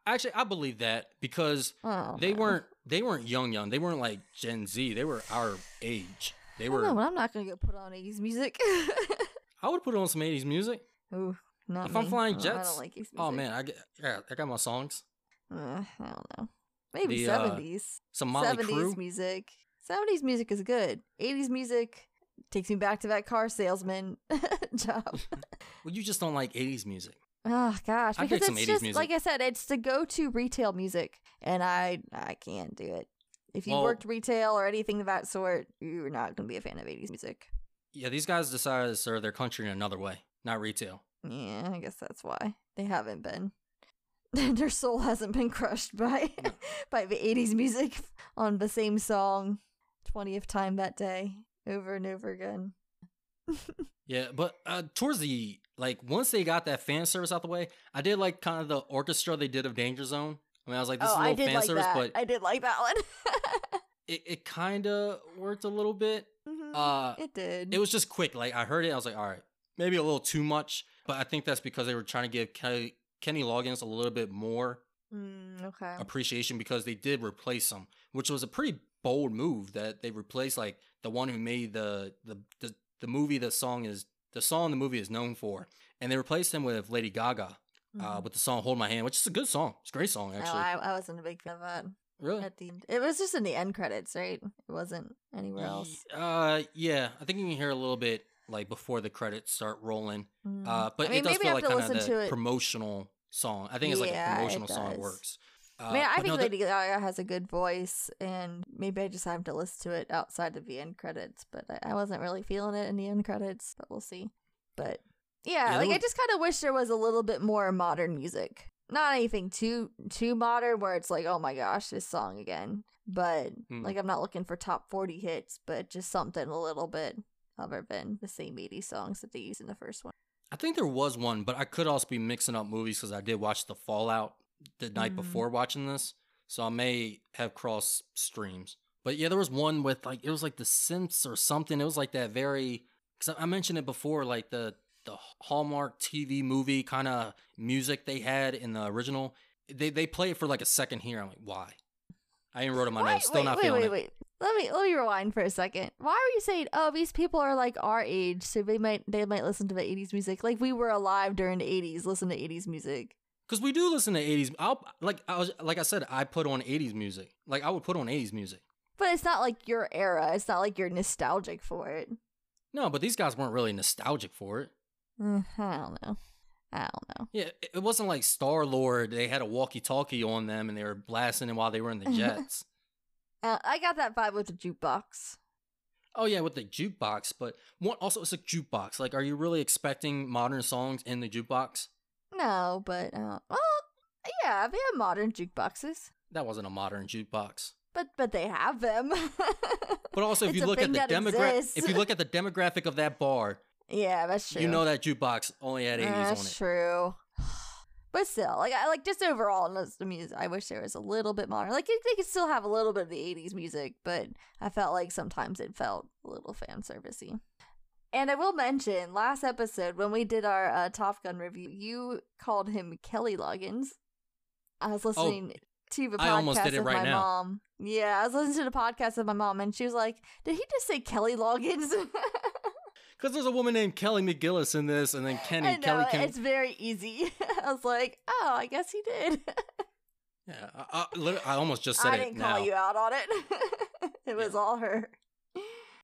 I believe that because they weren't young. They weren't like Gen Z. They were our age. No, I'm not gonna go put on 80s music. I would put on some 80s music. Ooh, not if me. I'm flying jets. I don't like 80s music. Oh man, I got my songs. I don't know. Maybe 70s. Some Motley Crue music. 70s music is good. 80s music takes me back to that car salesman job. Well, you just don't like 80s music. Oh gosh, because it's some 80s just music. Like I said, it's the go-to retail music, and I can't do it. If you worked retail or anything of that sort, you're not going to be a fan of 80s music. Yeah, these guys decided to serve their country in another way, not retail. Yeah, I guess that's why they haven't been. Their soul hasn't been crushed by by the 80s music on the same song 20th time that day, over and over again. Yeah, but towards the, like, once they got that fan service out the way, I did like kind of the orchestra they did of Danger Zone. I mean, I was like, this is a little fan service, but I did like that one. it kind of worked a little bit. Mm-hmm. It did. It was just quick. Like, I heard it, I was like, all right, maybe a little too much. But I think that's because they were trying to give Kenny Loggins a little bit more appreciation, because they did replace him, which was a pretty bold move that they replaced like the one who made the movie. The movie is known for, and they replaced him with Lady Gaga. With the song "Hold My Hand," which is a good song. It's a great song, actually. I wasn't a big fan of that. Really? It was just in the end credits, right? It wasn't anywhere else. Yeah. I think you can hear a little bit like before the credits start rolling. But I mean, it does feel like kind of a promotional song. I think it's like a promotional song. It works. Lady Gaga has a good voice, and maybe I just have to listen to it outside of the end credits. But I wasn't really feeling it in the end credits. But we'll see. But. Yeah, I just kind of wish there was a little bit more modern music. Not anything too modern where it's like, oh my gosh, this song again. But I'm not looking for top 40 hits, but just something a little bit other than the same 80 songs that they used in the first one. I think there was one, but I could also be mixing up movies because I did watch The Fallout the night before watching this. So I may have crossed streams. But yeah, there was one with like, it was like The Simps or something. It was like that very, because I mentioned it before, like the Hallmark TV movie kind of music they had in the original. They play it for like a second here. I'm like, why? I ain't wrote in my notes. Still not feeling it. Let me rewind for a second. Why were you saying, oh, these people are like our age, so they might listen to the 80s music? Like we were alive during the 80s, listen to 80s music. Because we do listen to 80s. I put on 80s music. Like I would put on 80s music. But it's not like your era. It's not like you're nostalgic for it. No, but these guys weren't really nostalgic for it. I don't know. Yeah, it wasn't like Star-Lord. They had a walkie-talkie on them, and they were blasting it while they were in the jets. I got that vibe with the jukebox. Oh, yeah, with the jukebox. But also, it's a jukebox. Like, are you really expecting modern songs in the jukebox? No, but, yeah, they have modern jukeboxes. That wasn't a modern jukebox. But they have them. But also, if you look at the demographic of that bar... Yeah, that's true. You know that jukebox only had 80s on it. That's true. But still, like just overall, the music, I wish there was a little bit modern. Like, they could still have a little bit of the 80s music, but I felt like sometimes it felt a little fan servicey. And I will mention, last episode, when we did our Top Gun review, you called him Kelly Loggins. I was listening to the podcast mom. Yeah, I was listening to the podcast with my mom, and she was like, did he just say Kelly Loggins? Because there's a woman named Kelly McGillis in this, and then Kenny. I know, Kelly it's very easy. I was like, oh, I guess he did. Yeah, I almost just said it now. I didn't call you out on it. It was all her.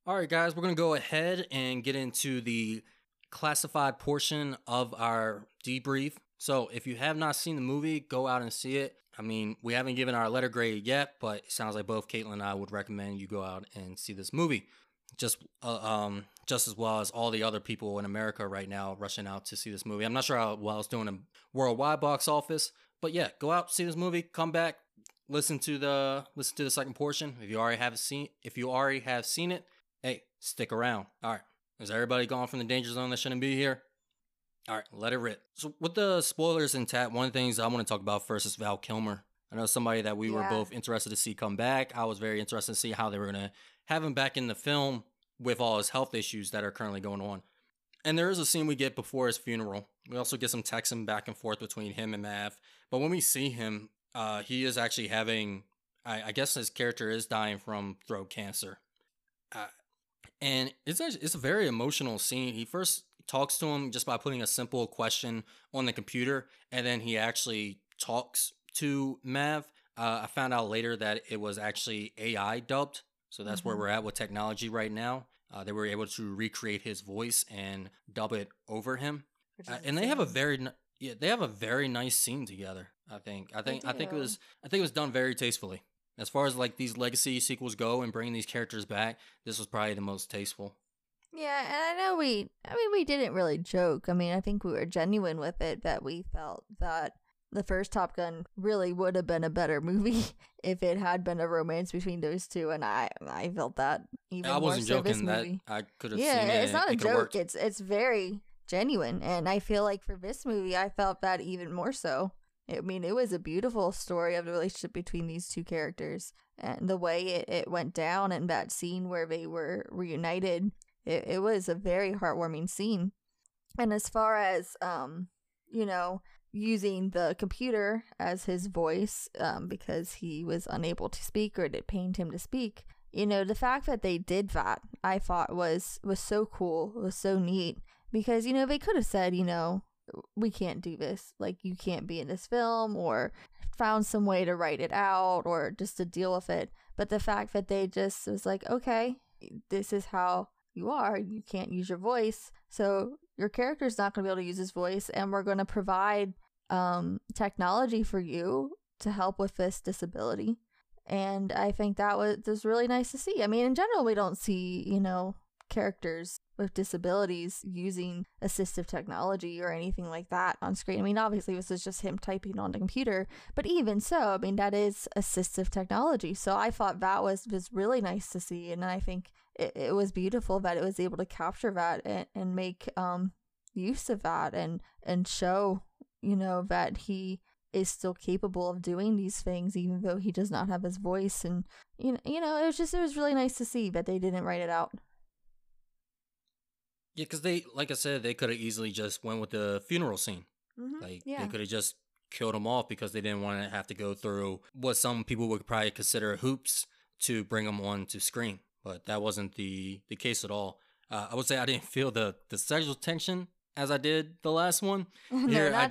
All right, guys, we're going to go ahead and get into the classified portion of our debrief. So if you have not seen the movie, go out and see it. I mean, we haven't given our letter grade yet, but it sounds like both Caitlin and I would recommend you go out and see this movie. Just as well as all the other people in America right now rushing out to see this movie. I'm not sure how well it's doing in worldwide box office, but yeah, go out, see this movie, come back, listen to the second portion. If you already have seen it, hey, stick around. All right, is everybody gone from the danger zone that shouldn't be here? All right, let it rip. So with the spoilers intact, one of the things I want to talk about first is Val Kilmer. I know somebody that we were both interested to see come back. I was very interested to see how they were going to have him back in the film with all his health issues that are currently going on. And there is a scene we get before his funeral. We also get some texting back and forth between him and Mav. But when we see him, he is actually having, I guess his character is dying from throat cancer. And it's a very emotional scene. He first talks to him just by putting a simple question on the computer, and then he actually talks to Mav. I found out later that it was actually AI dubbed, so that's where we're at with technology right now. They were able to recreate his voice and dub it over him, and they have a very nice scene together. I think it was done very tastefully. As far as like these legacy sequels go and bringing these characters back, this was probably the most tasteful. Yeah, and I know we didn't really joke. I mean, I think we were genuine with it, that we felt that the first Top Gun really would have been a better movie if it had been a romance between those two, and I felt that even more so this movie. I wasn't joking. That I could have seen it. Yeah, it's not a joke. It's very genuine, and I feel like for this movie, I felt that even more so. I mean, it was a beautiful story of the relationship between these two characters, and the way it went down in that scene where they were reunited. It was a very heartwarming scene. And as far as, using the computer as his voice, because he was unable to speak, or it pained him to speak, the fact that they did that, I thought was so cool, was so neat, because, they could have said, we can't do this, like, you can't be in this film, or found some way to write it out, or just to deal with it. But the fact that they just was like, okay, this is how you are, you can't use your voice, so your character's not going to be able to use his voice, and we're going to provide technology for you to help with this disability. And I think that was really nice to see. I mean, in general, we don't see, characters with disabilities using assistive technology or anything like that on screen. I mean, obviously, this is just him typing on the computer, but even so, I mean, that is assistive technology. So I thought that was really nice to see, and I think it was beautiful that it was able to capture that and make use of that and show, that he is still capable of doing these things, even though he does not have his voice. And, it was really nice to see that they didn't write it out. Yeah, because like I said, they could have easily just went with the funeral scene. Mm-hmm. They could have just killed him off because they didn't want to have to go through what some people would probably consider hoops to bring him on to screen. But that wasn't the case at all. I would say I didn't feel the sexual tension as I did the last one. I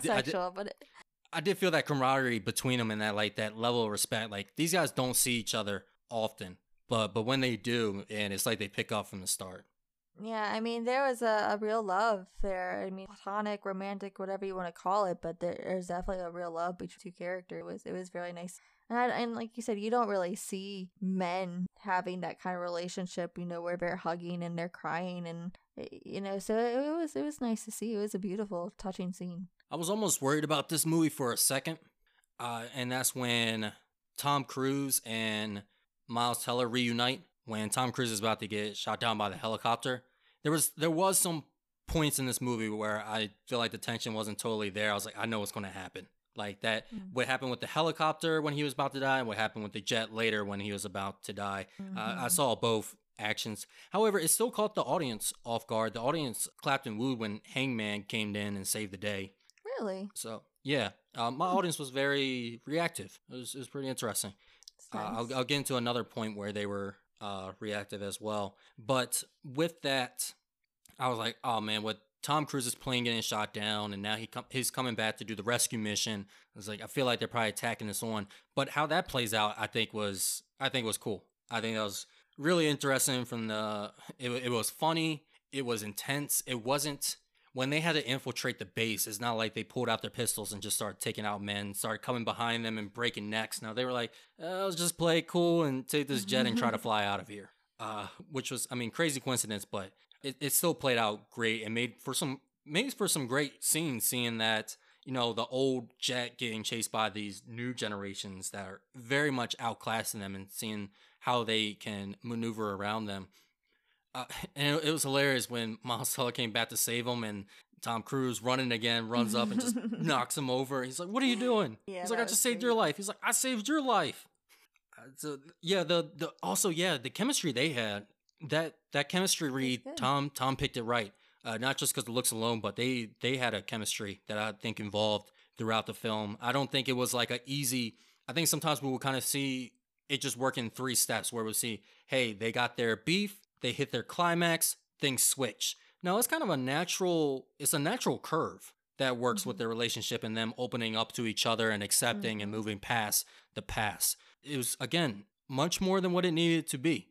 did feel that camaraderie between them and that level of respect. Like, these guys don't see each other often, but when they do, and it's like they pick up from the start. Yeah, I mean, there was a real love there. I mean, platonic, romantic, whatever you want to call it, but there's definitely a real love between two characters. It was really nice. And like you said, you don't really see men having that kind of relationship, where they're hugging and they're crying, and, so it was nice to see. It was a beautiful, touching scene. I was almost worried about this movie for a second, and that's when Tom Cruise and Miles Teller reunite. When Tom Cruise is about to get shot down by the helicopter, there was some points in this movie where I feel like the tension wasn't totally there. I was like, I know what's going to happen. Like that, mm-hmm. What happened with the helicopter when he was about to die, and what happened with the jet later when he was about to die. Mm-hmm. I saw both actions. However, it still caught the audience off guard. The audience clapped and wooed when Hangman came in and saved the day. Really? So, yeah. My audience was very reactive. It was pretty interesting. Nice. I'll get into another point where they were reactive as well. But with that, I was like, oh man, what Tom Cruise's plane getting shot down, and now he's coming back to do the rescue mission. I was like, I feel like they're probably tacking this on. But how that plays out, I think was cool. I think that was really interesting. It was funny. It was intense. It wasn't when they had to infiltrate the base, it's not like they pulled out their pistols and just started taking out men, started coming behind them and breaking necks. No, they were like, let's just play it cool and take this jet and try to fly out of here. Which was, I mean, crazy coincidence, but it still played out great and made for some great scenes, seeing that, you know, the old jet getting chased by these new generations that are very much outclassing them and seeing how they can maneuver around them. And it was hilarious when Miles Teller came back to save him and Tom Cruise runs up and just knocks him over. He's like, what are you doing? Yeah, he's like, I just saved your life. He's like, I saved your life. So yeah, the chemistry they had, that chemistry read, Tom picked it right. Not just because of looks alone, but they had a chemistry that I think involved throughout the film. I don't think it was like I think sometimes we will kind of see it just work in three steps, where we'll see, hey, they got their beef, they hit their climax, things switch. No, it's kind of a natural curve that works with their relationship and them opening up to each other and accepting and moving past the past. It was, again, much more than what it needed to be.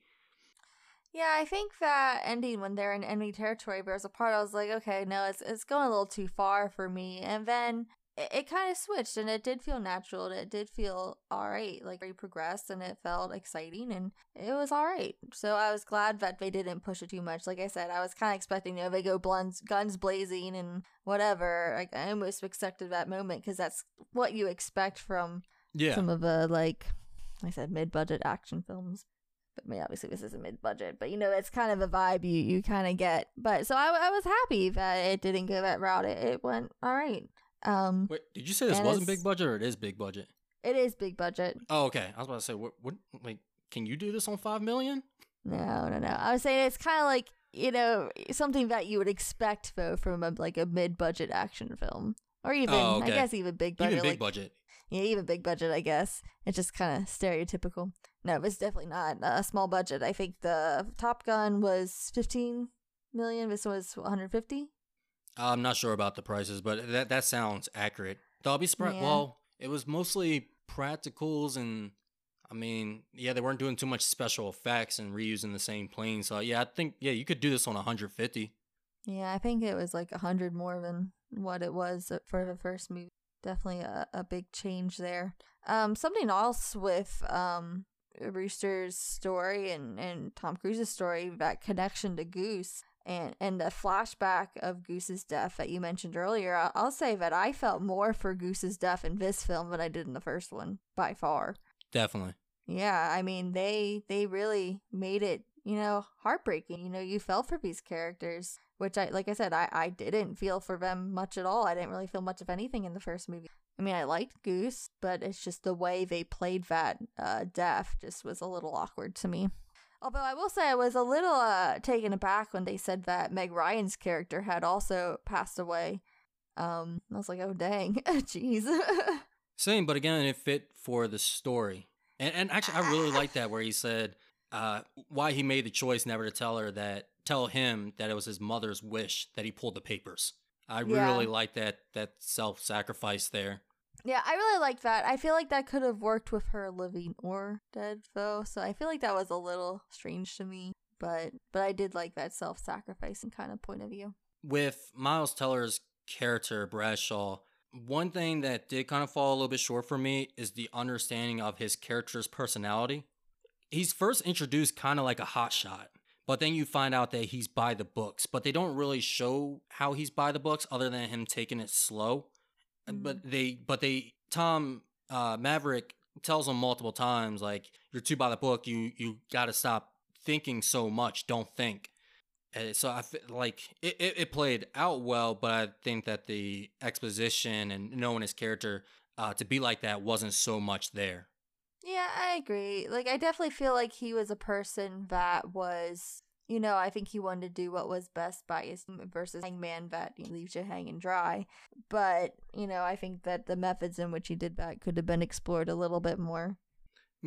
Yeah, I think that ending when they're in enemy territory bears a part. I was like, okay, no, it's going a little too far for me. And then it kind of switched, and it did feel natural, and it did feel all right. Like, they progressed, and it felt exciting, and it was all right. So I was glad that they didn't push it too much. Like I said, I was kind of expecting, they go guns blazing and whatever. Like, I almost expected that moment, because that's what you expect from some of the, like I said, mid-budget action films. But I mean, obviously this isn't mid-budget, but, you know, it's kind of a vibe you kind of get. But so I was happy that it didn't go that route. It went all right. Wait, did you say this wasn't big budget, or it is big budget? It is big budget. Oh, okay. I was about to say, what like, can you do this on $5 million? No. I was saying it's kind of like, you know, something that you would expect though from a mid-budget action film, or even I guess even big budget. Even big budget. I guess it's just kind of stereotypical. No, it's definitely not a small budget. I think the Top Gun was 15 million. This was 150. I'm not sure about the prices, but that sounds accurate. I'll be surprised. Yeah. Well, it was mostly practicals, and I mean, yeah, they weren't doing too much special effects and reusing the same plane. So yeah, I think you could do this on 150. Yeah, I think it was like 100 more than what it was for the first movie. Definitely a big change there. Something else with Rooster's story and Tom Cruise's story, that connection to Goose. And the flashback of Goose's death that you mentioned earlier, I'll say that I felt more for Goose's death in this film than I did in the first one, by far. Definitely. Yeah, I mean, they really made it, you know, heartbreaking. You know, you felt for these characters, which, I didn't feel for them much at all. I didn't really feel much of anything in the first movie. I mean, I liked Goose, but it's just the way they played that death just was a little awkward to me. Although I will say I was a little taken aback when they said that Meg Ryan's character had also passed away. I was like, oh, dang. Jeez. Same, but again, it fit for the story. And actually, I really liked that, where he said why he made the choice never to tell him that it was his mother's wish that he pulled the papers. I really liked that self-sacrifice there. Yeah, I really liked that. I feel like that could have worked with her living or dead, though. So I feel like that was a little strange to me. But I did like that self-sacrificing kind of point of view. With Miles Teller's character, Bradshaw, one thing that did kind of fall a little bit short for me is the understanding of his character's personality. He's first introduced kind of like a hotshot, but then you find out that he's by the books. But they don't really show how he's by the books other than him taking it slow. But Maverick tells him multiple times, like, you're too by the book. You got to stop thinking so much. Don't think. And so I feel like it played out well, but I think that the exposition and knowing his character to be like that wasn't so much there. Yeah, I agree. Like, I definitely feel like he was a person that was, you know, I think he wanted to do what was best by his versus Hangman that leaves you hanging dry. But, you know, I think that the methods in which he did that could have been explored a little bit more.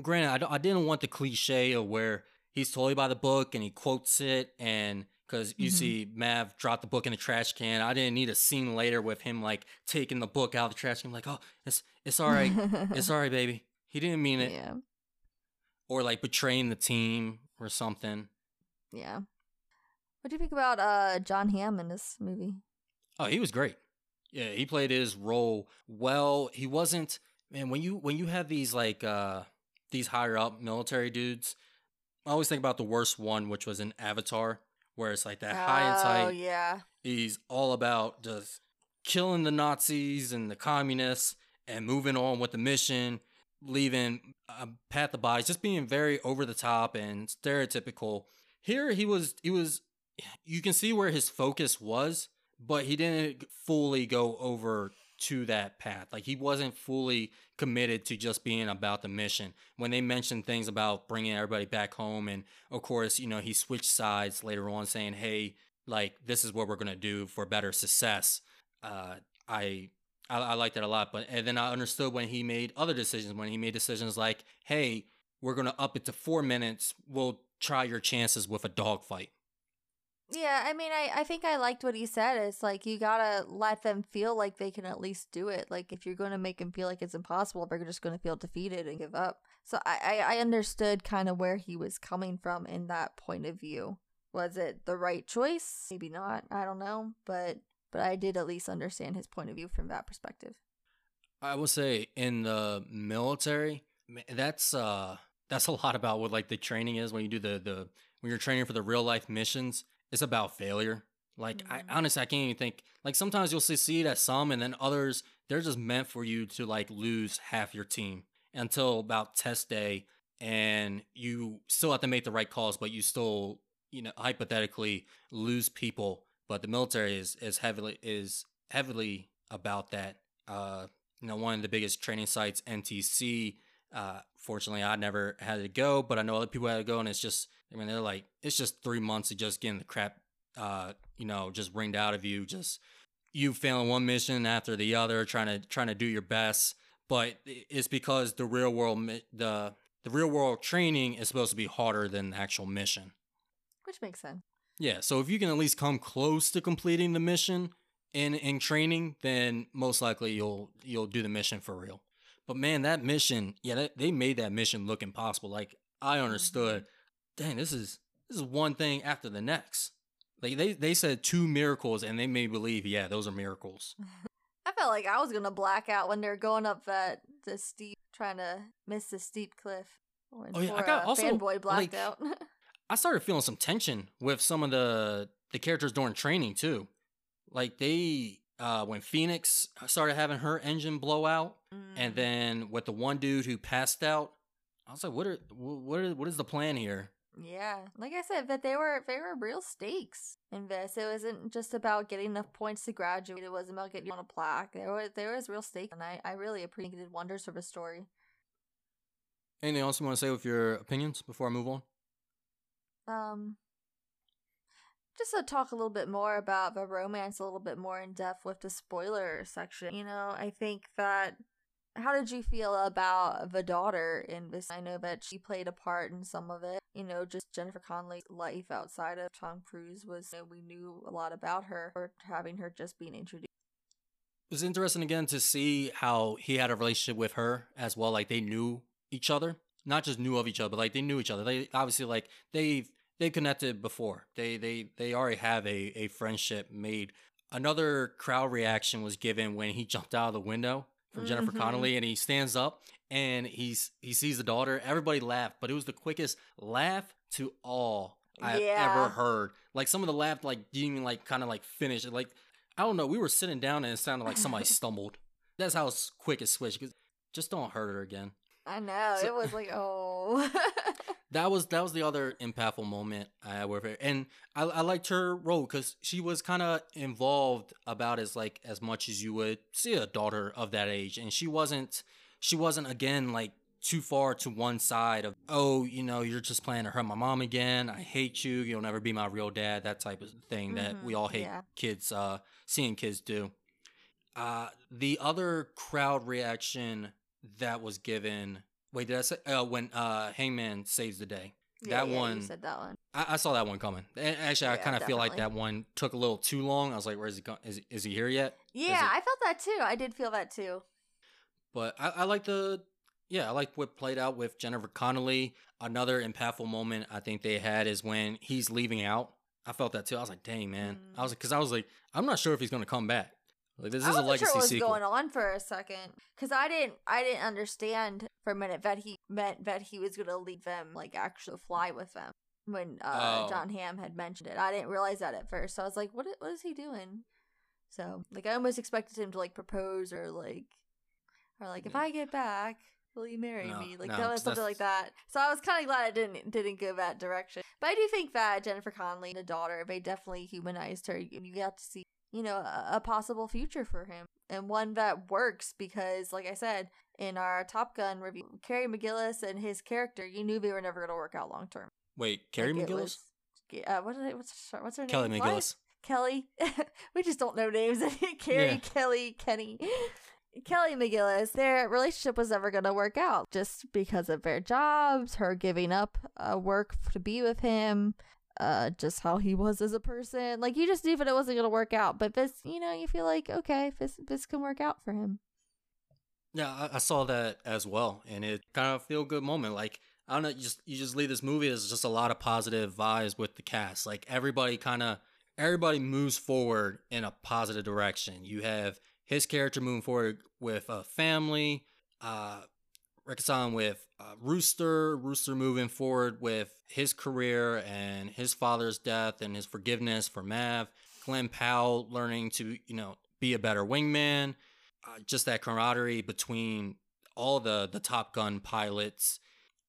Granted, I didn't want the cliche of where he's totally by the book and he quotes it, and because you see Mav drop the book in the trash can. I didn't need a scene later with him, like, taking the book out of the trash can, like, oh, it's all right. It's all right, baby. He didn't mean it. Yeah. Or, like, betraying the team or something. Yeah. What do you think about John Hamm in this movie? Oh, he was great. Yeah, he played his role well. He wasn't, man, when you have these like these higher up military dudes, I always think about the worst one, which was in Avatar, where it's like that high and tight. Oh, yeah. He's all about just killing the Nazis and the communists and moving on with the mission, leaving Pat the Bodies, just being very over the top and stereotypical. Here he was, you can see where his focus was, but he didn't fully go over to that path. Like, he wasn't fully committed to just being about the mission. When they mentioned things about bringing everybody back home, and of course, you know, he switched sides later on saying, hey, like, this is what we're going to do for better success. I liked that a lot. But and then I understood when he made other decisions, when he made decisions like, hey, we're going to up it to 4 minutes. We'll try your chances with a dogfight. Yeah, I mean, I think I liked what he said. It's like, you gotta let them feel like they can at least do it. Like, if you're going to make them feel like it's impossible, they're just going to feel defeated and give up. So I understood kind of where he was coming from in that point of view. Was it the right choice? Maybe not. I don't know. But I did at least understand his point of view from that perspective. I will say, in the military, that's a lot about what like the training is when you do when you're training for the real life missions. It's about failure. Like, I honestly can't even think. Like, sometimes you'll succeed at some, and then others, they're just meant for you to like lose half your team until about test day, and you still have to make the right calls, but you still, you know, hypothetically lose people. But the military is heavily about that. You know, one of the biggest training sites, NTC. Fortunately, I never had to go, but I know other people had to go, and it's just, I mean, they're like, it's just 3 months of just getting the crap, you know, just wringed out of you. Just you failing one mission after the other, trying to do your best. But it's because the real world, the real world training is supposed to be harder than the actual mission, which makes sense. Yeah. So if you can at least come close to completing the mission in training, then most likely you'll do the mission for real. But man, that mission, yeah, they made that mission look impossible. Like, I understood. Dang, this is one thing after the next. Like, they said 2 miracles, and they made believe, yeah, those are miracles. I felt like I was gonna black out when they were going up that the steep, trying to miss the steep cliff. Oh yeah, I got also Fanboy blacked like, out. I started feeling some tension with some of the characters during training too. Like, they when Phoenix started having her engine blow out, and then with the one dude who passed out, I was like, what is the plan here? Yeah, like I said, that they were real stakes in this. It wasn't just about getting enough points to graduate. It wasn't about getting on a plaque. There was real stakes, and I really appreciated wonders of a story. Anything else you want to say with your opinions before I move on? Just to talk a little bit more about the romance, a little bit more in depth with the spoiler section. You know, I think that. How did you feel about the daughter in this? I know that she played a part in some of it. You know, just Jennifer Connelly's life outside of Tom Cruise was, you know, we knew a lot about her, or having her just being introduced. It was interesting again to see how he had a relationship with her as well. Like, they knew each other, not just knew of each other, but like they knew each other. They obviously, like, they connected before. They already have a friendship made. Another crowd reaction was given when he jumped out of the window from Jennifer Connelly, and he stands up and he sees the daughter. Everybody laughed, but it was the quickest laugh to all I've ever heard. Like, some of the laugh, like, didn't even like kind of like finish. Like, I don't know. We were sitting down and it sounded like somebody stumbled. That's how quick it switched. Cause just don't hurt her again. I know, so, it was like, oh. that was the other impactful moment I had with her, and I liked her role because she was kind of involved about as much as you would see a daughter of that age, and she wasn't again like too far to one side of, oh, you know, you're just planning to hurt my mom again. I hate you. You'll never be my real dad. That type of thing that we all hate kids seeing kids do. The other crowd reaction that was given. Wait, did I say when Hangman saves the day? Yeah, one. You said that one. I saw that one coming. Actually, I kind of feel like that one took a little too long. I was like, "Where is he going? Is he here yet?" Yeah, I felt that too. I did feel that too. But I like what played out with Jennifer Connelly. Another impactful moment I think they had is when he's leaving out. I felt that too. I was like, dang, man. I was like, because I was like, I'm not sure if he's going to come back. Like, this is a legacy sequel. I wasn't sure what was going on for a second, because I didn't understand for a minute that he meant that he was going to leave them, like actually fly with them. When John Hamm had mentioned it, I didn't realize that at first. So I was like, what is he doing? So like, I almost expected him to like propose or like if I get back, will you marry me? Like that was something like that. So I was kind of glad it didn't go that direction. But I do think that Jennifer Connelly and the daughter, they definitely humanized her, and you got to see, you know, a possible future for him, and one that works, because like I said in our Top Gun review, Kelly McGillis and his character, you knew they were never going to work out long term. Wait, Kelly McGillis? What's her name? Kelly McGillis. Kelly. We just don't know names. Kelly, Kenny. Kelly McGillis, their relationship was never going to work out just because of their jobs, her giving up work to be with him, just how he was as a person. Like, you just knew that it wasn't going to work out. But this, you know, you feel like, okay, this can work out for him. Yeah, I saw that as well. And it kind of feel good moment. Like, I don't know, you just leave this movie as just a lot of positive vibes with the cast. Like, everybody moves forward in a positive direction. You have his character moving forward with a family, reconciling with Rooster moving forward with his career and his father's death and his forgiveness for Mav, Glenn Powell learning to, you know, be a better wingman, just that camaraderie between all the Top Gun pilots.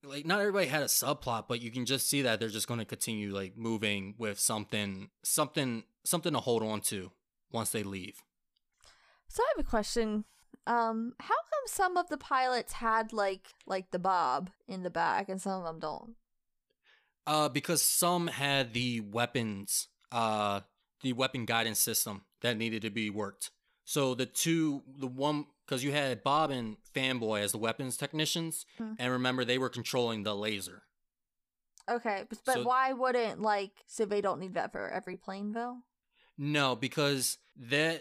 Like, not everybody had a subplot, but you can just see that they're just going to continue, like, moving with something to hold on to once they leave. So I have a question. How come some of the pilots had, like the Bob in the back and some of them don't? Because some had the weapon guidance system that needed to be worked. So because you had Bob and Fanboy as the weapons technicians, and remember, they were controlling the laser. Okay, but so, why wouldn't, so they don't need that for every plane, though? No, because the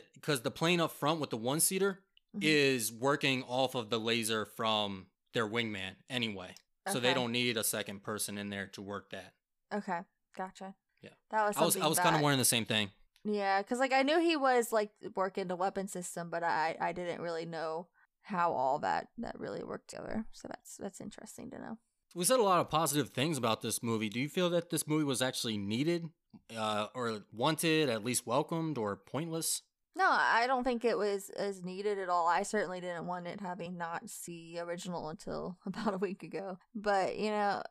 plane up front with the one-seater is working off of the laser from their wingman anyway, so they don't need a second person in there to work that. Okay, gotcha. Yeah, that was something I was kind of wondering the same thing. Yeah, because, I knew he was, working the weapon system, but I didn't really know how all that really worked together. So that's interesting to know. We said a lot of positive things about this movie. Do you feel that this movie was actually needed or wanted, at least welcomed, or pointless? No, I don't think it was as needed at all. I certainly didn't want it, having not seen the original until about a week ago. But, you know,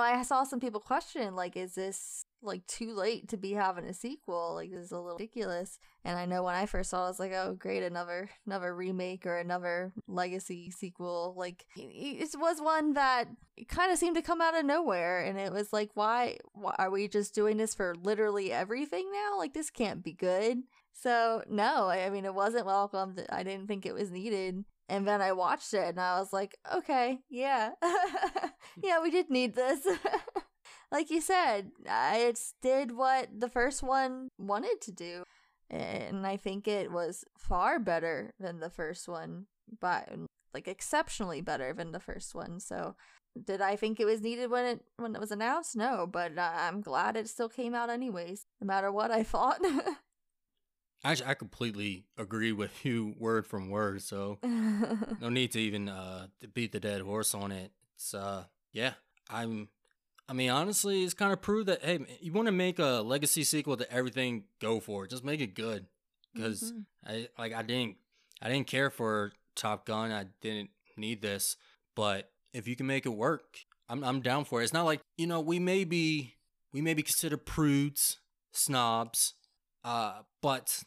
I saw some people question, is this... too late to be having a sequel. This is a little ridiculous. And I know when I first saw it, I was like, oh, great, another remake or another legacy sequel. It was one that kind of seemed to come out of nowhere. And it was like, why are we just doing this for literally everything now? This can't be good. So, no, I mean, it wasn't welcomed. I didn't think it was needed. And then I watched it and I was like, okay, yeah. Yeah, we did need this. Like you said, it did what the first one wanted to do, and I think it was far better than the first one, but exceptionally better than the first one. So, did I think it was needed when it was announced? No, but I'm glad it still came out anyways, no matter what I thought. Actually, I completely agree with you word from word. So, no need to even beat the dead horse on it. It's I mean, honestly, it's kind of proved that, hey, you want to make a legacy sequel to everything, go for it. Just make it good. Because I didn't care for Top Gun. I didn't need this. But if you can make it work, I'm down for it. It's not like, you know, we may be considered prudes, snobs, but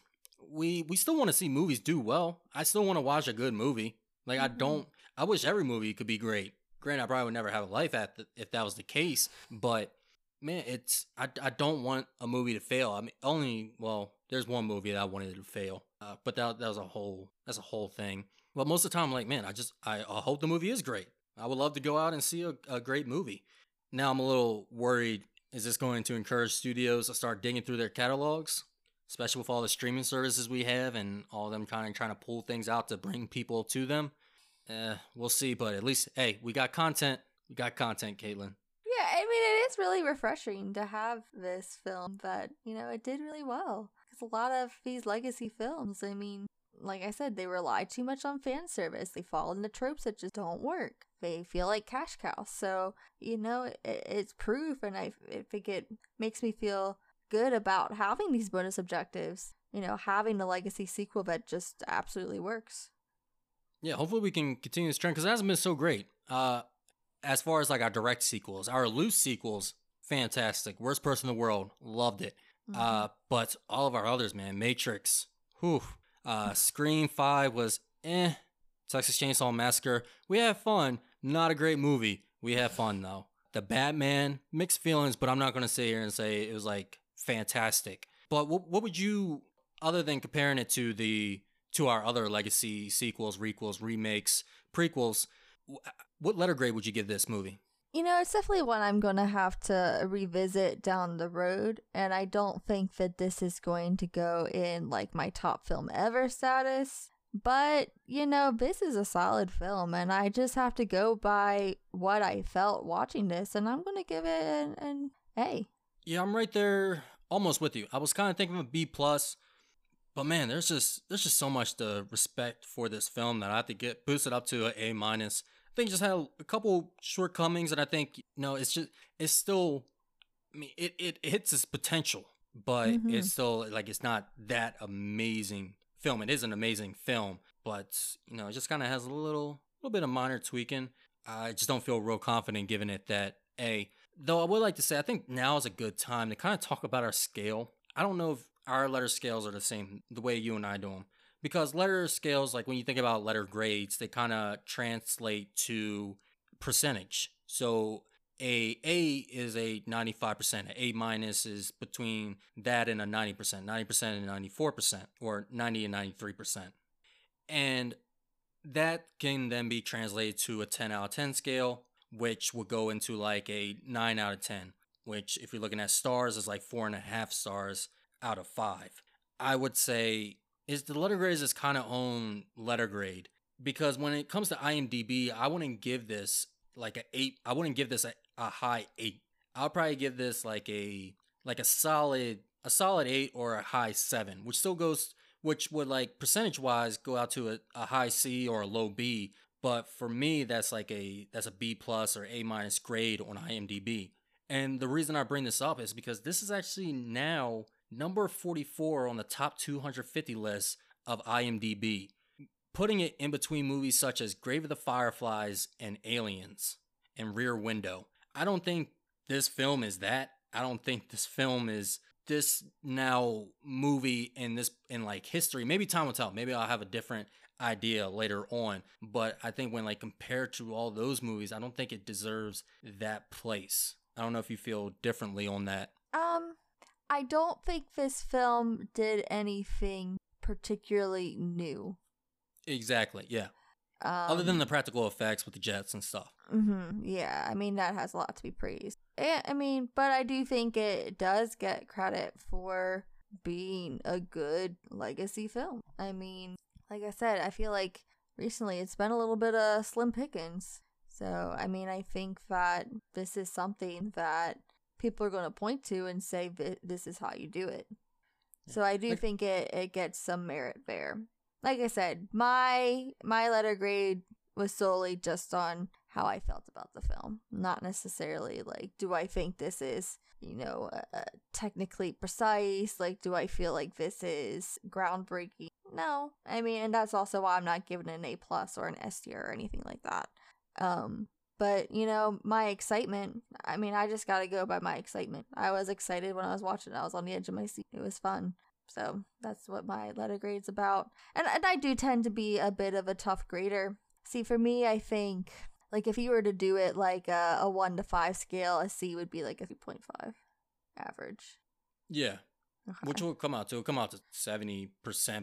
we still want to see movies do well. I still want to watch a good movie. I wish every movie could be great. Granted, I probably would never have a life if that was the case, but man, I don't want a movie to fail. I mean, there's one movie that I wanted to fail, but that's a whole thing. But most of the time, I'm like, man, I hope the movie is great. I would love to go out and see a great movie. Now I'm a little worried, is this going to encourage studios to start digging through their catalogs, especially with all the streaming services we have and all of them kind of trying to pull things out to bring people to them? We'll see, but at least, hey, we got content, Caitlin. Yeah, I mean, it is really refreshing to have this film, but, you know, it did really well. Because a lot of these legacy films, I mean, like I said, they rely too much on fan service. They fall into tropes that just don't work. They feel like cash cows. So, you know, it's proof, and I think it makes me feel good about having these bonus objectives. You know, having a legacy sequel that just absolutely works. Yeah, hopefully we can continue this trend, because it hasn't been so great. As far as like our direct sequels, our loose sequels, fantastic. Worst Person in the World, loved it. Mm-hmm. But all of our others, man, Matrix, whew. Scream 5 was eh. Texas Chainsaw Massacre, we had fun. Not a great movie. We had fun, though. The Batman, mixed feelings, but I'm not going to sit here and say it was like fantastic. But what would you, other than comparing it to our other legacy sequels, requels, remakes, prequels, what letter grade would you give this movie? You know, it's definitely one I'm going to have to revisit down the road. And I don't think that this is going to go in like my top film ever status. But, you know, this is a solid film, and I just have to go by what I felt watching this. And I'm going to give it an A. Yeah, I'm right there almost with you. I was kind of thinking of a B+. But man, there's just so much to respect for this film that I have to get boosted up to an A-. I think it just had a couple shortcomings, and I think, you know, it's still, I mean, it hits its potential, but it's still like, it's not that amazing film. It is an amazing film, but you know, it just kind of has a little bit of minor tweaking. I just don't feel real confident giving it that A. Though I would like to say, I think now is a good time to kind of talk about our scale. I don't know if our letter scales are the same, the way you and I do them. Because letter scales, like when you think about letter grades, they kind of translate to percentage. So A is a 95%. A- is between that and a 90%. 90% and 94%, or 90 and 93%. And that can then be translated to a 10 out of 10 scale, which would go into like a 9 out of 10. Which, if you're looking at stars, is like 4.5 stars out of 5. I would say is the letter grade is its kind of own letter grade, because when it comes to IMDb, I wouldn't give this like an 8. I wouldn't give this a high 8. I'll probably give this like a solid 8 or a high 7, which still goes, which would like percentage wise go out to a high C or a low B. But for me, that's like a B+ or A- grade on IMDb. And the reason I bring this up is because this is actually now number 44 on the top 250 list of IMDb, putting it in between movies such as Grave of the Fireflies and Aliens and Rear Window. I don't think this film is that. I don't think this film is this now movie in this in like history. Maybe time will tell. Maybe I'll have a different idea later on. But I think when like compared to all those movies, I don't think it deserves that place. I don't know if you feel differently on that. I don't think this film did anything particularly new. Exactly, yeah. Other than the practical effects with the jets and stuff. Mm-hmm, yeah, I mean, that has a lot to be praised. And, I mean, but I do think it does get credit for being a good legacy film. I mean, like I said, I feel like recently it's been a little bit of slim pickings. So, I mean, I think that this is something that people are going to point to and say, this is how you do it. Yeah. So I do think it gets some merit there. Like I said, my letter grade was solely just on how I felt about the film. Not necessarily like, do I think this is, you know, technically precise? Like, do I feel like this is groundbreaking? No. I mean, and that's also why I'm not giving it an A+ or an S- or anything like that. But, you know, my excitement, I mean, I just got to go by my excitement. I was excited when I was watching it. I was on the edge of my seat. It was fun. So that's what my letter grade's about. And I do tend to be a bit of a tough grader. See, for me, I think, like, if you were to do it like a 1 to 5 scale, a C would be like a 3.5 average. Yeah. Okay. Which will come out to 70%,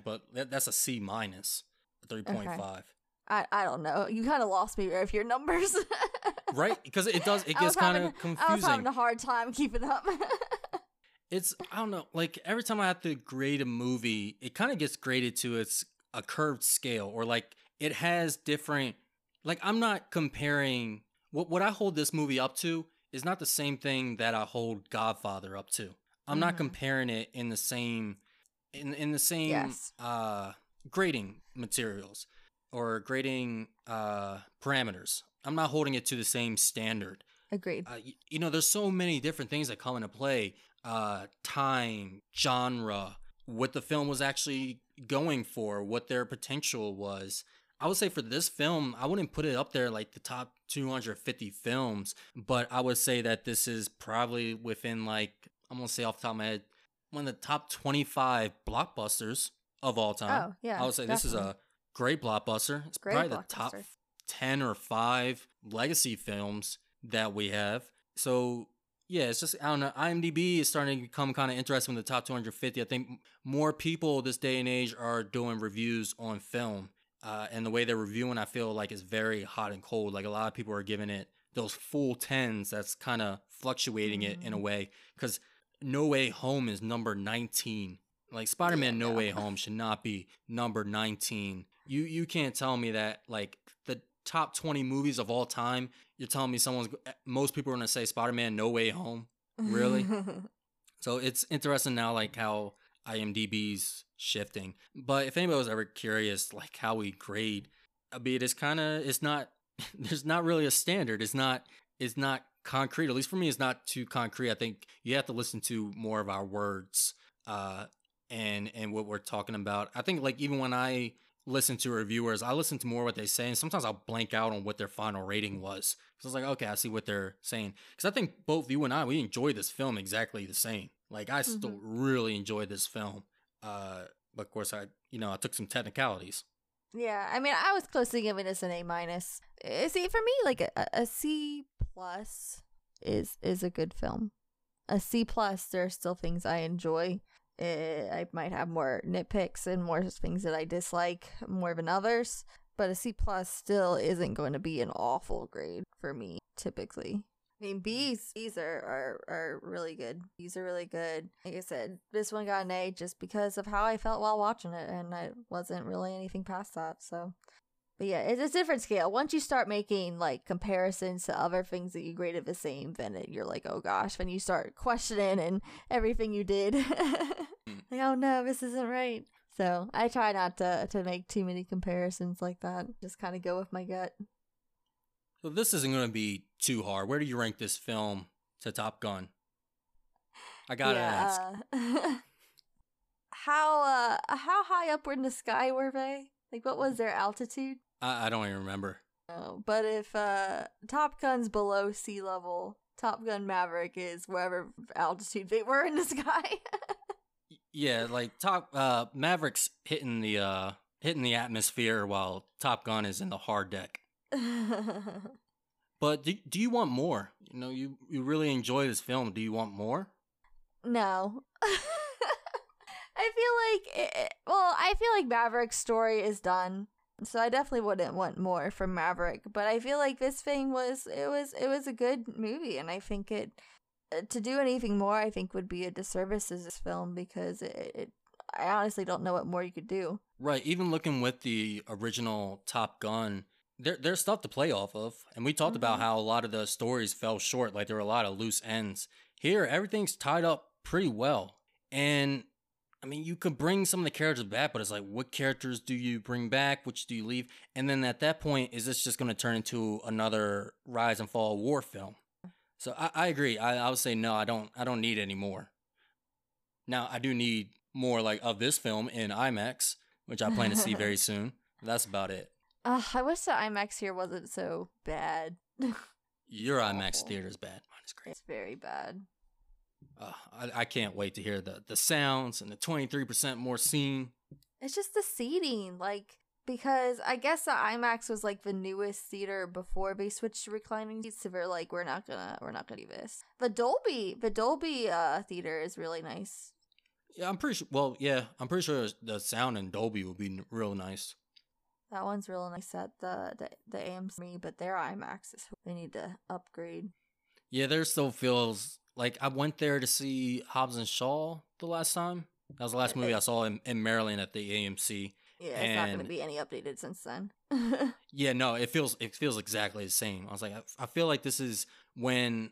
but that's a C-, 3.5. Okay. I don't know. You kind of lost me with your numbers. Right? Because it does. It gets kind of confusing. I was having a hard time keeping up. It's, I don't know. Like, every time I have to grade a movie, it kind of gets graded to a curved scale, or like it has different. Like, I'm not comparing what I hold this movie up to is not the same thing that I hold Godfather up to. I'm not comparing it in the same in the same grading materials or grading parameters. I'm not holding it to the same standard. Agreed. You know, there's so many different things that come into play. Time, genre, what the film was actually going for, what their potential was. I would say for this film, I wouldn't put it up there like the top 250 films, but I would say that this is probably within, like, I'm going to say off the top of my head, one of the top 25 blockbusters of all time. Oh, yeah. I would say definitely. This is a great blockbuster. It's great probably blockbuster. The top 10 or 5 legacy films that we have. So, yeah, it's just, I don't know, IMDb is starting to become kind of interesting with the top 250. I think more people this day and age are doing reviews on film. And the way they're reviewing, I feel like, is very hot and cold. Like, a lot of people are giving it those full 10s. That's kind of fluctuating it in a way. Because No Way Home is number 19. Like, Spider-Man No Way Home should not be number 19. You can't tell me that, like, the top 20 movies of all time, you're telling me most people are going to say Spider-Man No Way Home? Really? So it's interesting now, like, how IMDb's shifting. But if anybody was ever curious, like, how we grade, I mean, it's kind of, it's not, there's not really a standard. It's not concrete. At least for me, it's not too concrete. I think you have to listen to more of our words and what we're talking about. I think, like, even when I listen to reviewers, I listen to more what they say, and sometimes I'll blank out on what their final rating was. Because I was like, okay, I see what they're saying. Because I think both you and I, we enjoy this film exactly the same. Like, I still really enjoyed this film. But of course, I took some technicalities. Yeah, I mean, I was close to giving this an A-. See, for me, like a C+ is a good film. A C+, there are still things I enjoy. I might have more nitpicks and more things that I dislike more than others. But a C+ still isn't going to be an awful grade for me, typically. I mean, B's are really good. B's are really good. Like I said, this one got an A just because of how I felt while watching it, and it wasn't really anything past that. So, but yeah, it's a different scale. Once you start making, like, comparisons to other things that you graded the same, then you're like, oh gosh, when you start questioning and everything you did, like, oh no, this isn't right. So I try not to make too many comparisons like that. Just kind of go with my gut. So this isn't going to be too hard. Where do you rank this film to Top Gun? I gotta ask. How high up in the sky were they? Like, what was their altitude? I don't even remember. Oh, but if Top Gun's below sea level, Top Gun Maverick is wherever altitude they were in the sky. Yeah, like Maverick's hitting the atmosphere while Top Gun is in the hard deck. But do you want more? You know, you really enjoy this film. Do you want more? No. I feel like Maverick's story is done. So I definitely wouldn't want more from Maverick, but I feel like this thing was a good movie, and I think it to do anything more I think would be a disservice to this film, because it I honestly don't know what more you could do. Right, even looking with the original Top Gun, there's stuff to play off of, and we talked about how a lot of the stories fell short. Like, there were a lot of loose ends. Here, everything's tied up pretty well, and I mean, you could bring some of the characters back, but it's like, what characters do you bring back? Which do you leave? And then at that point, is this just going to turn into another rise and fall war film? So I agree. I would say no. I don't need any more. Now, I do need more, like, of this film in IMAX, which I plan to see very soon. That's about it. I wish the IMAX here wasn't so bad. Your IMAX theater is bad. Mine is great. It's very bad. I can't wait to hear the sounds and the 23% more scene. It's just the seating, like, because I guess the IMAX was, like, the newest theater before they switched to reclining seats. So they're like, we're not gonna do this. The Dolby theater is really nice. Yeah, I'm pretty sure the sound in Dolby will be real nice. That one's real nice at the AMC, but their IMAX is they need to upgrade. Yeah, there still feels like I went there to see Hobbs and Shaw the last time. That was the last movie I saw in Maryland at the AMC. Yeah, it's not going to be any updated since then. Yeah, no, it feels exactly the same. I was like, I feel like this is when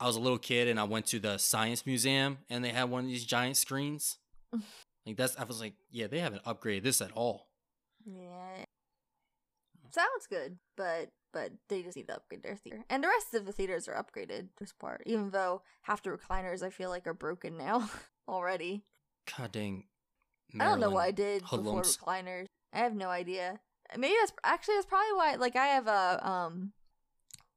I was a little kid and I went to the science museum and they had one of these giant screens. Like that's, I was like, yeah, they haven't upgraded this at all. Yeah. Sounds good, but they just need to upgrade their theater. And the rest of the theaters are upgraded this part, even though half the recliners I feel like are broken now already. God dang. Maryland. I don't know what I did Hoodlums. Before recliners. I have no idea. Maybe that's probably why, like, I have a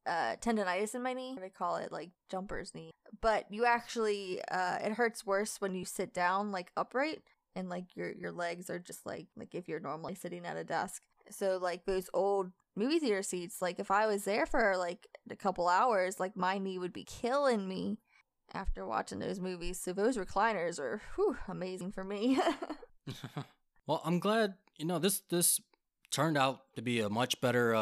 tendonitis in my knee. They call it like jumper's knee. But you actually it hurts worse when you sit down like upright and like your legs are just like if you're normally sitting at a desk. So like those old movie theater seats, like if I was there for like a couple hours, like my knee would be killing me after watching those movies. So those recliners are amazing for me. Well, I'm glad, you know, this turned out to be a much better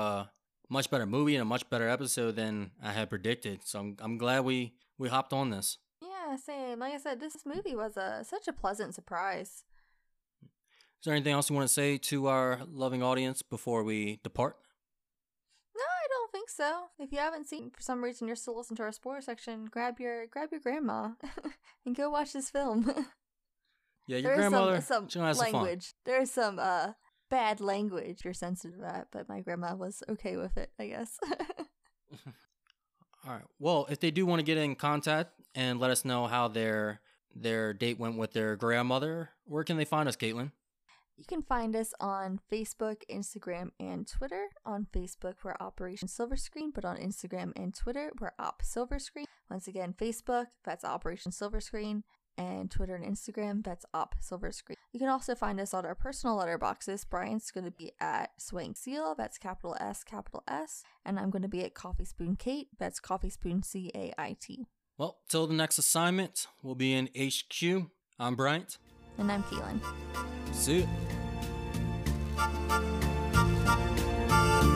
movie and a much better episode than I had predicted. So I'm glad we hopped on this. Yeah, same. Like I said, this movie was such a pleasant surprise. Is there anything else you want to say to our loving audience before we depart? No, I don't think so. If you haven't seen, for some reason you're still listening to our spoiler section, grab your grandma and go watch this film. Yeah, your grandmother. There's some language. There's some bad language. You're sensitive to that, but my grandma was okay with it, I guess. All right. Well, if they do want to get in contact and let us know how their date went with their grandmother, where can they find us, Caitlin? You can find us on Facebook, Instagram, and Twitter. On Facebook, we're Operation Silver Screen, but on Instagram and Twitter, we're Op Silver Screen. Once again, Facebook, that's Operation Silver Screen, and Twitter and Instagram, that's Op Silver Screen. You can also find us on our personal letterboxes. Brian's going to be at Swaying Seal, that's capital S, capital S, and I'm going to be at Coffee Spoon Kate, that's Coffee Spoon CAIT. Well, till the next assignment, we'll be in HQ. I'm Bryant. And I'm Keelan. See you.